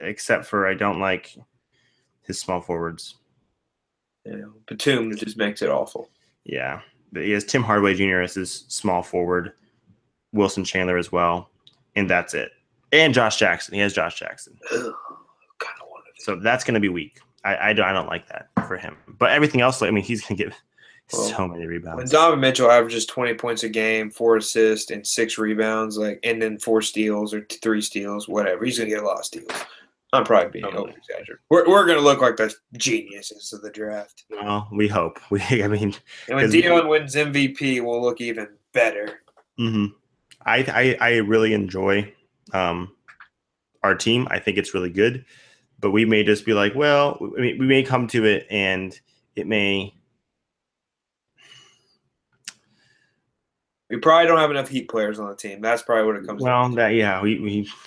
except for I don't like his small forwards. Yeah, Batum just makes it awful. Yeah, but he has Tim Hardaway Junior as his small forward, Wilson Chandler as well, and that's it. And Josh Jackson. He has Josh Jackson. Ugh, kind of wanted it. So that's going to be weak. I, I, don't, I don't like that for him. But everything else, I mean, he's going to get well, so many rebounds. When Donovan Mitchell averages twenty points a game, four assists, and six rebounds, like, and then four steals or three steals, whatever, he's going to get a lot of steals. I'm probably being totally. over-exaggerated. We're, we're going to look like the geniuses of the draft. Well, we hope. We, I mean, and when Dion wins M V P, we'll look even better. Mm-hmm. I, I I really enjoy um, our team. I think it's really good. But we may just be like, well, we, we may come to it and it may – we probably don't have enough Heat players on the team. That's probably what it comes well, to. Well, yeah, we, we –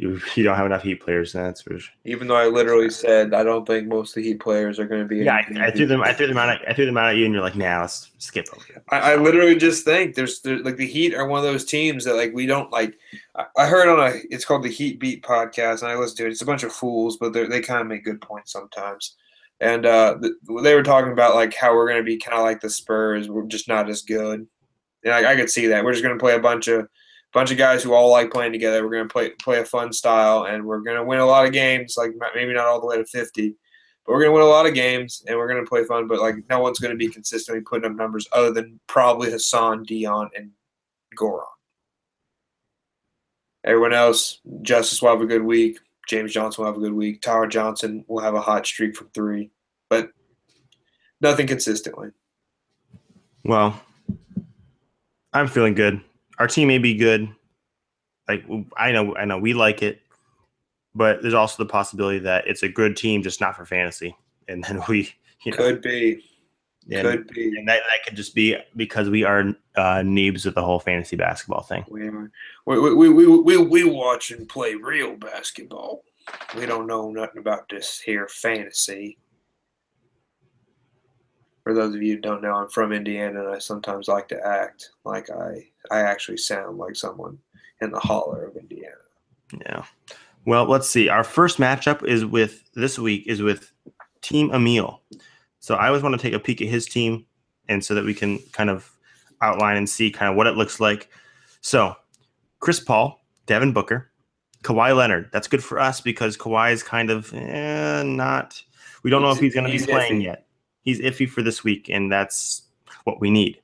You don't have enough Heat players, that's for sure. Even though I literally said I don't think most of the Heat players are going to be. Yeah, I, I threw them. I threw them out. At, I threw them out at you, and you're like, "Nah, let's skip them." I, I literally just think there's, there's like the Heat are one of those teams that like we don't like. I, I heard on a it's called the Heat Beat podcast, and I listened to it. It's a bunch of fools, but they kind of make good points sometimes. And uh, th- they were talking about like how we're going to be kind of like the Spurs. We're just not as good, and I, I could see that. We're just going to play a bunch of. Bunch of guys who all like playing together. We're going to play play a fun style, and we're going to win a lot of games, like maybe not all the way to fifty, but we're going to win a lot of games, and we're going to play fun, but like no one's going to be consistently putting up numbers other than probably Hassan, Dion, and Goran. Everyone else, Justice will have a good week. James Johnson will have a good week. Tyler Johnson will have a hot streak from three, but nothing consistently. Well, I'm feeling good. Our team may be good. Like I know, I know we like it, but there's also the possibility that it's a good team, just not for fantasy. And then we you know, could be, and, could be, and that, that could just be because we are uh, noobs at the whole fantasy basketball thing. We are. We we we we we watch and play real basketball. We don't know nothing about this here fantasy. for those of you who don't know, I'm from Indiana, and I sometimes like to act like I, I actually sound like someone in the holler of Indiana. Yeah. Well, let's see. Our first matchup is with this week is with Team Emil. So I always want to take a peek at his team, and so that we can kind of outline and see kind of what it looks like. So Chris Paul, Devin Booker, Kawhi Leonard. That's good for us because Kawhi is kind of eh, not – we don't know if he's going to be playing yet. He's iffy for this week, and that's what we need.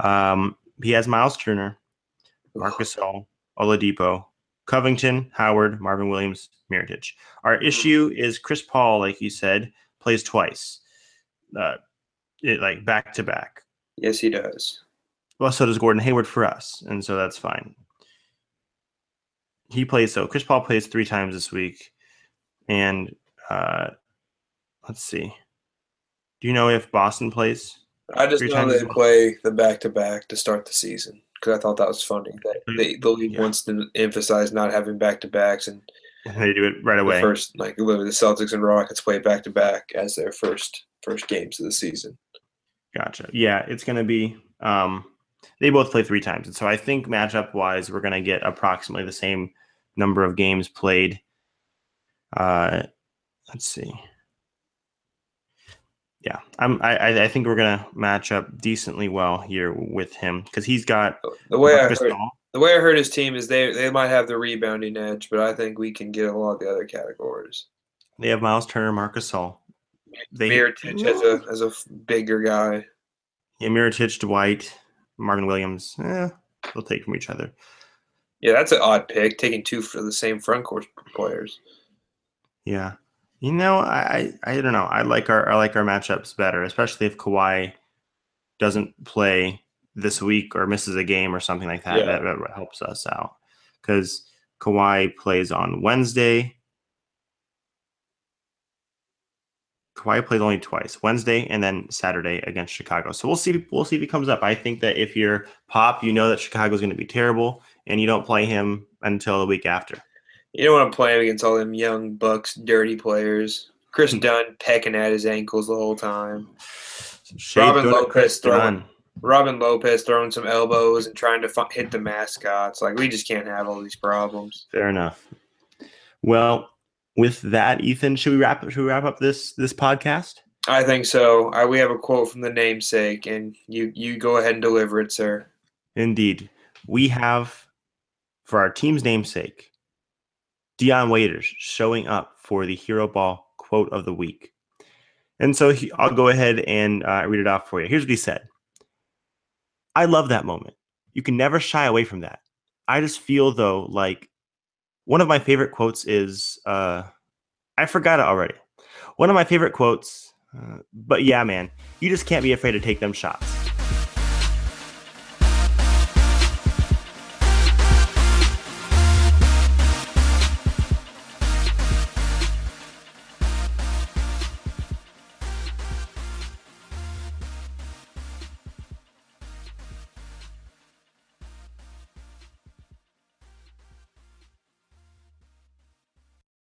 Um, he has Miles Turner, Marc Gasol, Oladipo, Covington, Howard, Marvin Williams, Mirotić. Our issue is Chris Paul, like you said, plays twice, uh, it, like back-to-back. Yes, he does. Well, so does Gordon Hayward for us, and so that's fine. He plays, so Chris Paul plays three times this week. And uh, let's see. Do you know if Boston plays? I just know they play the back-to-back to start the season because I thought that was funny. That they, the league yeah. wants to emphasize not having back-to-backs. And they do it right away. First, like, the Celtics and Rockets play back-to-back as their first first games of the season. Gotcha. Yeah, it's going to be um, – they both play three times. And so I think matchup-wise, we're going to get approximately the same number of games played. Uh, let's see. Yeah, I'm, I, I think we're going to match up decently well here with him because he's got the way I heard, the way I heard his team is they, they might have the rebounding edge, but I think we can get a lot of the other categories. They have Miles Turner, Marc Gasol. Mirotić as a, as a bigger guy. Yeah, Mirotić, Dwight. Marvin Williams, eh, they'll take from each other. Yeah, that's an odd pick, taking two for the same front court players. Yeah. You know, I, I don't know. I like our I like our matchups better, especially if Kawhi doesn't play this week or misses a game or something like that. Yeah. That, that helps us out because Kawhi plays on Wednesday. Kawhi plays only twice, Wednesday and then Saturday against Chicago. So we'll see. We'll see if he comes up. I think that if you're Pop, you know that Chicago's going to be terrible, and you don't play him until the week after. You don't want to play him against all them young Bucks, dirty players. Chris Dunn pecking at his ankles the whole time. Robin Lopez throwing. Robin Lopez throwing some elbows and trying to f- hit the mascots. Like, we just can't have all these problems. Fair enough. Well. With that, Ethan, should we wrap should we wrap up this this podcast? I think so. I, we have a quote from the namesake, and you you go ahead and deliver it, sir. Indeed. We have, for our team's namesake, Dion Waiters showing up for the Hero Ball quote of the week. And so he, I'll go ahead and uh, read it off for you. Here's what he said. I love that moment. You can never shy away from that. I just feel, though, like, one of my favorite quotes is, uh, I forgot it already. One of my favorite quotes, uh, but yeah, man, you just can't be afraid to take them shots.